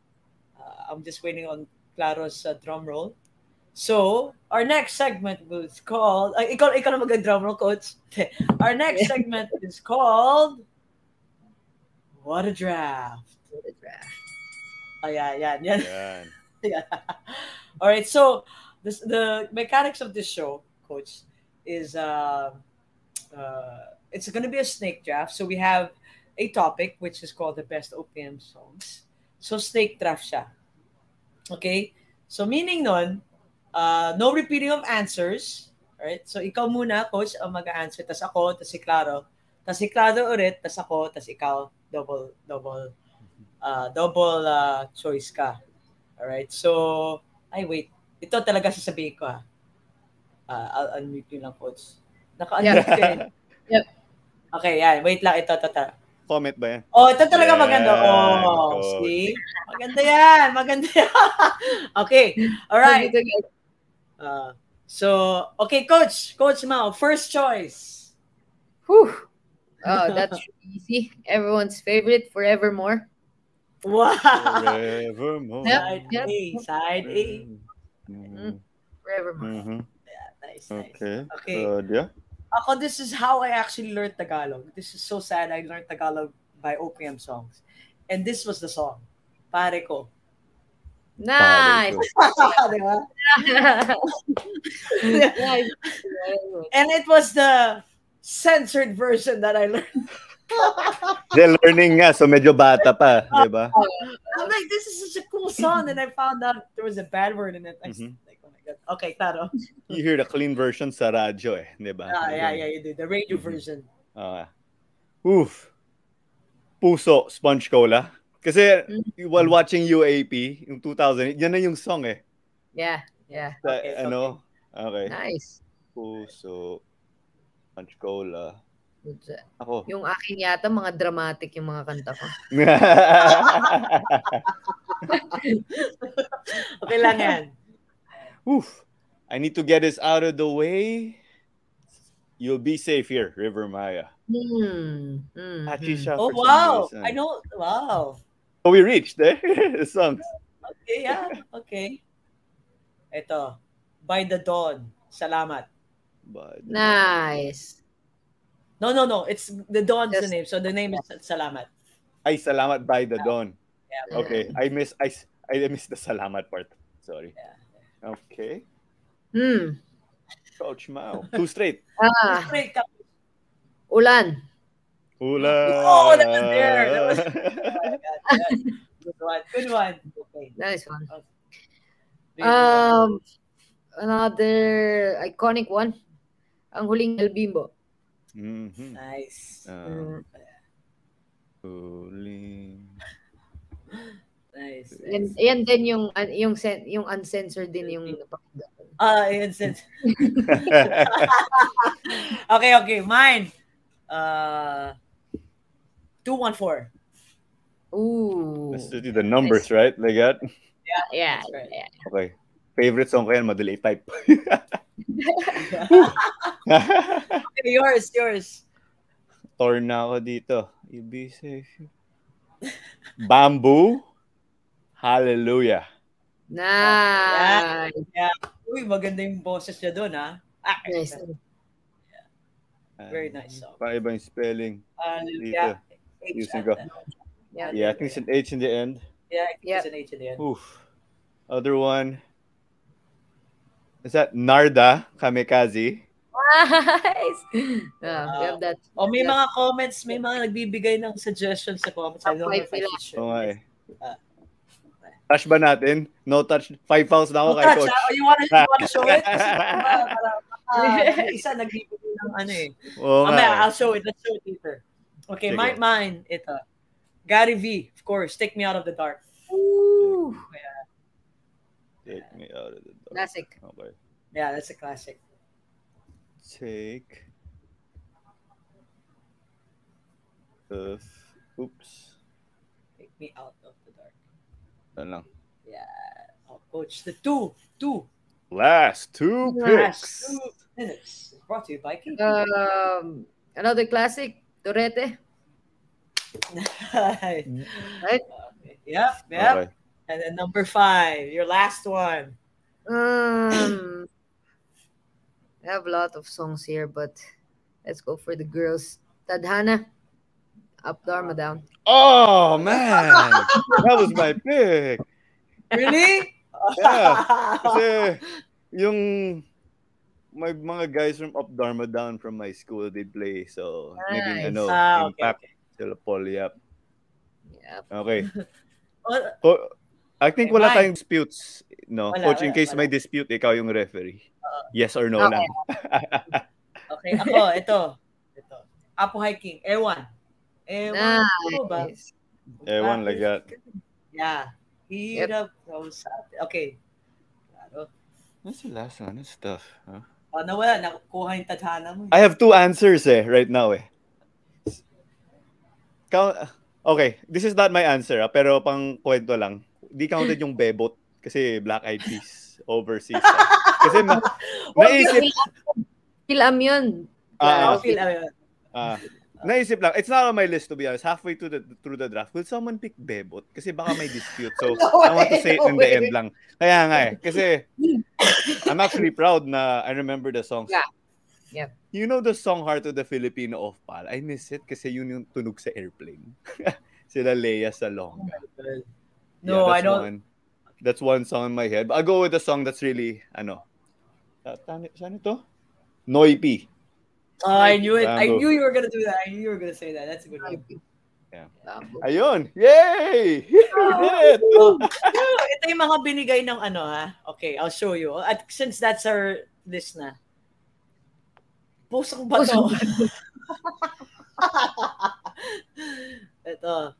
I'm just waiting on Claro's drum roll. So, our next segment was called... Ikaw na mag-drum roll, Coach. Our next segment is called... What a draft. Oh, yeah. All right. So the mechanics of this show, Coach, is it's going to be a snake draft. So we have a topic, which is called the best OPM songs. So snake draft siya. Okay. So meaning nun, no repeating of answers. All right. So ikaw muna, Coach, ang mag-answer. Tas ako, tas si Claro. Tas si Claro ulit, tas ako, tas ikaw. Double choice ka. All right. So, wait. Ito talaga sasabihin ko, ha. I'll unmute you lang, Coach. Naka-unmute ka eh. Yep. Okay, yan. Wait lang. Ito. Comment ba yan? Oh, ito talaga maganda. Oh, Coach. See? Maganda yan. Okay. All right. Okay, Coach. Coach Mau, first choice. Whew. Oh, that's easy. Everyone's favorite, Forevermore. Wow. Forevermore. Yep. Side A. Forevermore. Yeah, nice. Okay. Ako, this is how I actually learned Tagalog. This is so sad. I learned Tagalog by OPM songs. And this was the song, Pare Ko. Nice. And it was the censored version that I learned. They're learning nga, so medyo bata pa, diba? I'm like, this is such a cool song, and I found out there was a bad word in it. I was like, oh my God. Okay, claro. You hear the clean version sa radyo, eh, diba? Yeah, you do. The radio version. Oof. Puso, Sponge Cola. Kasi while watching UAP, yung 2008, yan na yung song eh. Yeah. Okay, ano? Okay. Nice. Puso, Sponge Cola. Ako. Yung akin yata, mga dramatic yung mga kanta ko. Okay lang yan. Oof. I need to get this out of the way. You'll be safe here, River Maya. Oh, wow. I know. Wow. So we reached the songs. Okay, yeah. Okay. Ito. By the Dawn. Salamat. Nice. No. It's the Dawn's the name. So the name is Salamat. Ay, Salamat by the Dawn. Yeah. Okay. I missed the Salamat part. Sorry. Yeah. Okay. Coach Mau. Too straight. Too straight. Ulan. Oh, that was there. Good one. Okay. Nice one. Okay. Another iconic one. Ang Huling El Bimbo. Nice. Nice. And then yung uncensored din yung napakita. Uncensored. Okay. Mine. 214. Ooh. Let's do the numbers, right? Like that. Yeah. Right. Yeah. Okay. Favorite song kaya madali type. Okay, yours. Torn na ako dito. Be safe. Bamboo. Hallelujah. Nice. Yeah. Uy, maganda yung boses niya doon, ha? Nice. Yeah. Very nice song. Paiba yung spelling. Hallelujah. Yeah, I think it's an H in the end. Oof. Other one. Is that Narda Kamikaze? Nice. We have that. May mga comments, may mga nagbibigay ng suggestions sa comments. I don't know if I should. Okay. Touch ba natin? No touch. 5 fouls na ako kay Coach. You wanna show it? Isa nagbibigay ng ano eh. I'll show it. Let's show it later. Okay, mine. Ito. Gary V, of course. Take me out of the dark. Ooh. Take me out of the dark. Classic. Okay. Yeah, that's a classic. Take. Oops. Take me out of the dark. Lang. Yeah. Oh, Coach, the two. Last two minutes. Brought to you by King. Another classic, Torete. Right? Yep. Right. And then number 5, your last one. I have a lot of songs here, but let's go for the girls. Tadhana. Up Dharma Down. Oh, man. That was my pick. Really? Yeah. Kasi yung may mga guys from Up Dharma Down from my school, they play. So, naging ano, impact. Sila Polyap. Okay. I think wala tayong disputes. No? Coach, in case may dispute, ikaw yung referee. Yes or no lang. Okay. Ako, ito. Apo Hiking. Ewan like that. Yeah. Hirap kausap. Okay. Claro. What's the last one? It's tough. Huh? Oh, nawala. Nakukuha yung tadhana mo. I have 2 answers right now. Okay. This is not my answer. Pero pang kwento lang. Di counted yung bebot. Kasi Black Eyed Peas overseas. Kasi naisip. Film yun. Naisip lang. It's not on my list, to be honest. Halfway through the draft, will someone pick Bebot? Kasi baka may dispute. So, I want to say it in the end lang. Kaya nga eh. Kasi, I'm actually proud na I remember the songs. Yeah. Yep. You know the song Heart of the Filipino of Pal? I miss it kasi yun yung tunog sa airplane. Sila Lea sa Longa. No, yeah, I don't. One. That's one song in my head. But I'll go with a song that's really, ano. Saan ito? Noipi. I knew it. Bamboo. I knew you were going to do that. I knew you were going to say that. That's a good one. Yeah. Ayun. Yay! We did it! Ito yung mga binigay ng ano, ha? Okay, I'll show you. At, since that's our list na. Pusang bato. Ito.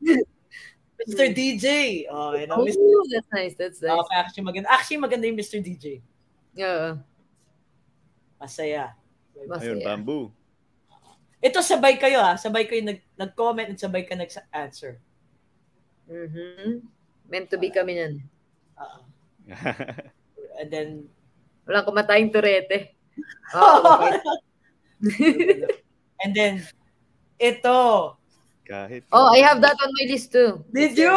Mr. DJ. Oh, you know, Mr. Ooh, that's nice. That's nice. Okay, actually, maganda. Actually, maganda yung Mr. DJ. Yeah. Masaya. Ayun, Bamboo. Ito, sabay kayo ha. Sabay kayo nag-comment at sabay ka nag-answer. Mm-hmm. Meant to be kami yan. Oo. And then... Walang kumatayang turete. Oh, okay. And then, ito. Kahit oh, I have that on my list too. Did you?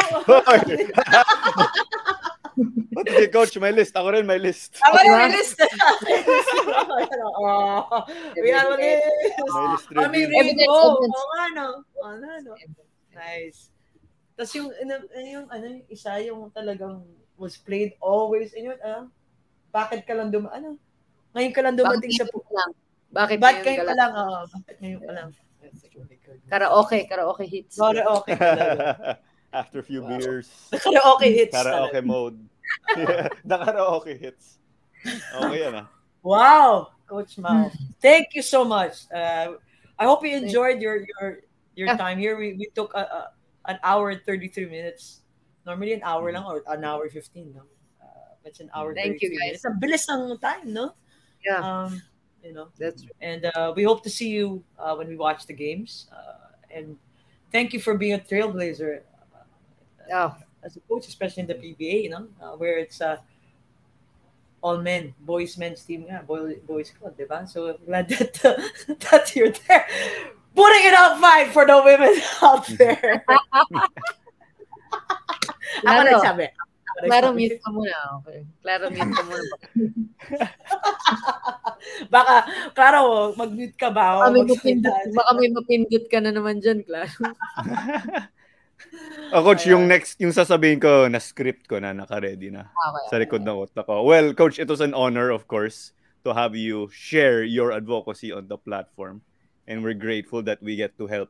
What did you coach? My list. Ako rin my list. Ako rin my list. We have a list. Kami rainbow. Oo nga, no? Oo nga, no? Nice. Tapos yung ano, isa yung talagang was played always. And yun, ah, bakit ka lang dumaan? Ano? Ngayon ka lang dumating sa pulang. Bakit ngayon ka lang? Bakit ngayon ka lang? Karaoke. Karaoke hits. Karaoke talaga. After a few beers. Karaoke hits. Karaoke mode. The karaoke hits. Okay yan ah. Wow, Coach Mau. Thank you so much. I hope you enjoyed your time here. We took an hour and 33 minutes. Normally an hour lang or an hour 15. No? It's an hour. Thank you guys. It's a bilis ng time, no? Yeah. You know. That's true. And we hope to see you when we watch the games. And thank you for being a trailblazer. Oh. As a coach, especially in the PBA, you know, where it's all men, boys, men's team, yeah, boys club, diba? So glad that that you're there, putting it out fine for the women out there. Claro, claro, mute ka muna, okay. Claro, mute ka muna. Baka, claro, mag-mute ka ba? Baka may mapindot ka na naman dyan, claro. Oh, Coach, yung next, yung sasabihin ko na script ko na naka-ready na sa likod ng utak ko. Well, Coach, it was an honor, of course, to have you share your advocacy on the platform. And we're grateful that we get to help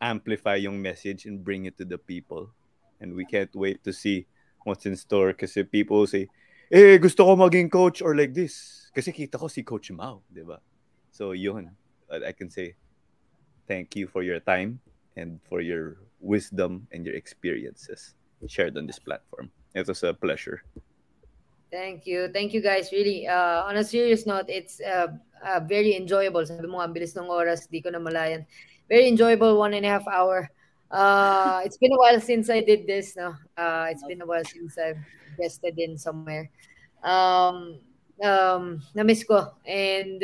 amplify yung message and bring it to the people. And we can't wait to see what's in store. Kasi people say, eh, gusto ko maging coach or like this. Kasi kita ko si Coach Mau, di ba? So yun, I can say thank you for your time and for your wisdom and your experiences shared on this platform. It was a pleasure. Thank you. Thank you guys. Really, on a serious note, it's very enjoyable. Sabi mo, ang bilis ng oras, di ko na malayan. Very enjoyable 1.5 hour. It's been a while since I did this. No? It's been a while since I've invested in somewhere. Na-miss ko. And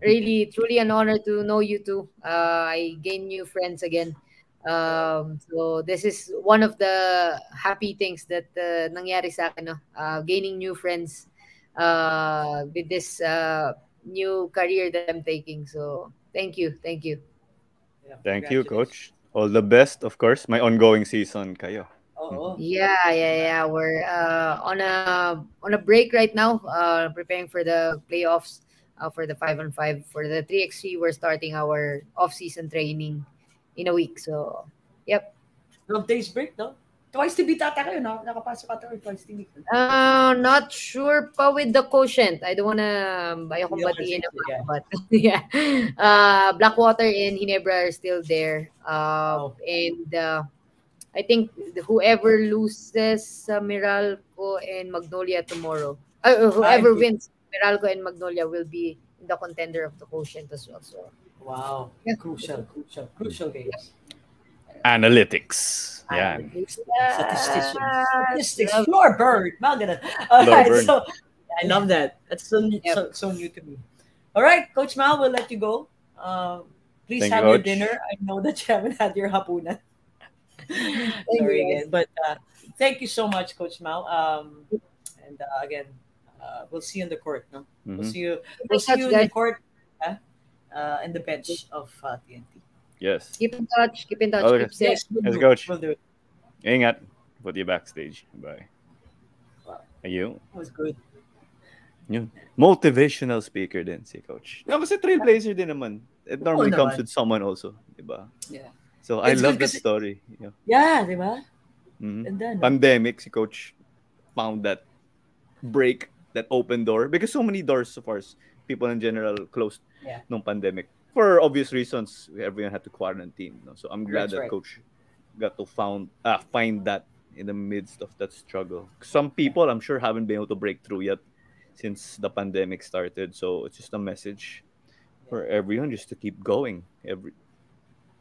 really, truly an honor to know you two. I gained new friends again. So this is one of the happy things that nangyari sa akin, no? Gaining new friends with this new career that I'm taking. So thank you. Thank you. Yeah, thank you, Coach. All the best, of course. My ongoing season kayo. Oh. Yeah. We're on a break right now, preparing for the playoffs for the 5-on-5. For the 3x3, we're starting our off-season training in a week. So, yep. 12 days break, no? Twice to be tata kayo, no? Nakapasok ata or twice to week. Not sure pa with the quotient. I don't wanna ayokong batiin naman, yeah. But yeah. Blackwater and Ginebra are still there. And I think whoever loses Meralco and Magnolia tomorrow, whoever wins Meralco and Magnolia will be the contender of the quotient as well. So, wow. Yeah. Crucial games. Analytics. Yeah. Statistics. Floorbird. Right, so, I love that. That's so new to me. All right, Coach Mau, we'll let you go. Please have your dinner. I know that you haven't had your hapunan. Sorry again. But thank you so much, Coach Mau. Again, we'll see you in the court. No? We'll see you in the court. and the bench of TNT. Yes. Keep in touch. Keep in touch. Okay. Keep safe. Yes, we'll do. Coach. We'll do it. Ingat. Put you backstage. Bye. Wow. Are you? That was good. Yun. Motivational speaker din si Coach. No, kasi trailblazer din naman. It normally comes with someone also. Diba? Yeah. So I love that story. You know? Yeah, diba? Mm-hmm. And then, pandemic, si Coach found that break, that open door. Because so many doors, so far, people in general closed nung pandemic. For obvious reasons, everyone had to quarantine. No? So I'm glad that Coach got to find that in the midst of that struggle. Some people, I'm sure, haven't been able to break through yet since the pandemic started. So it's just a message for everyone just to keep going.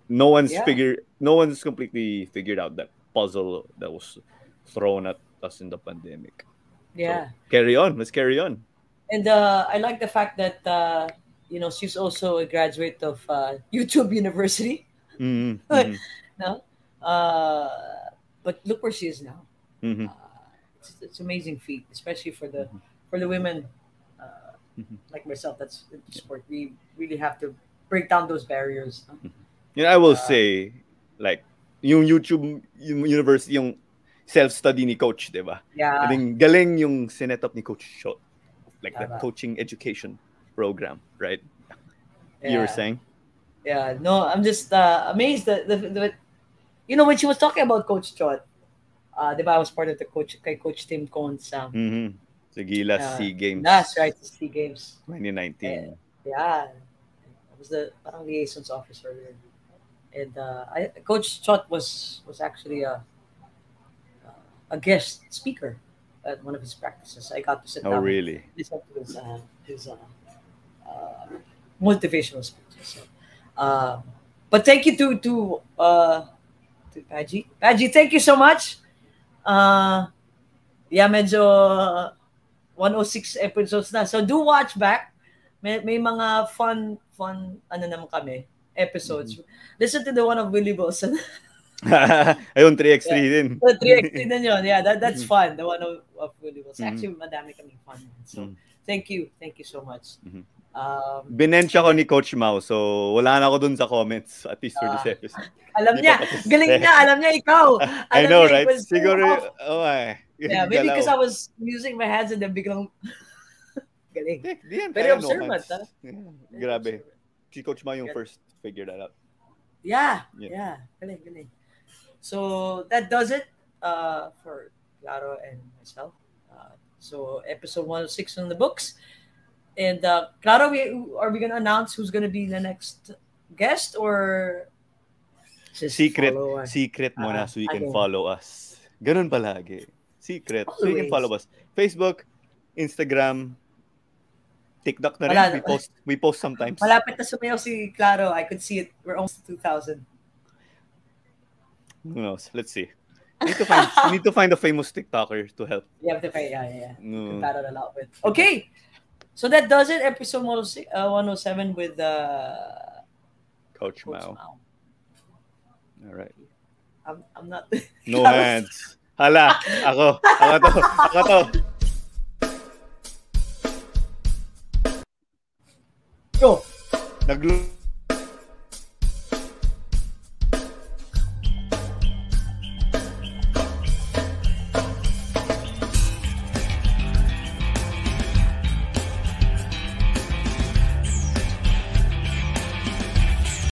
No one's completely figured out that puzzle that was thrown at us in the pandemic. Yeah. So carry on. Let's carry on. And I like the fact that you know, she's also a graduate of YouTube University. Mm-hmm. No? But look where she is now. Mm-hmm. It's an amazing feat, especially for the women like myself. That's sport. We really have to break down those barriers. No? Yeah, I will say, like, yung YouTube University, yung self-study ni Coach, di ba? Yeah. I think galing yung sinet-up ni Coach Chot. Like the coaching education program, right? Yeah. You were saying? Yeah, no, I'm just amazed that, you know, when she was talking about Coach Chot, diba, I was part of the Coach Tim Cohn's. Gilas Sea Games. That's right, the Sea Games. 2019. Yeah. I was the liaison's officer there. And Coach Chot was actually a guest speaker at one of his practices. I got to sit down. Oh, really? Listen to his motivational speeches. So, but thank you to Paji. Paji, thank you so much. Yeah, medyo 106 episodes na. So do watch back. May mga fun naman kami. Episodes. Mm-hmm. Listen to the one of Willie Boson. Ayun, 3x3 din. 3x3 din yun. Yeah, that's fun. The one of Willie Boson. Actually, madami kami fun. So, thank you. Thank you so much. Binensya ko ni Coach Mau. So, wala na ako dun sa comments. At least for this episode. Alam niya. Galing niya. Alam niya ikaw. I know, right? Siguro. Oh, ay. Yeah, maybe because I was using my hands and then biglang galing. Very observant, ha? Grabe. Si Coach Mau yung first figure that out. Yeah. Galing. So that does it for Claro and myself. So episode 106 in the books. And Claro, are we gonna announce who's gonna be the next guest or secret muna so you can follow us. Ganun palagi. Secret. Always. So you can follow us. Facebook, Instagram. TikTok na rin. We post sometimes. Malapit na sumayaw si Claro. I could see it. We're almost 2,000. Who knows? Let's see. We need to find a famous TikToker to help. You have to find, Claro na lang with. Okay. So that does it. Episode 107 with Coach Mau. All right. I'm not. No hands. Hala. Ako to. Go!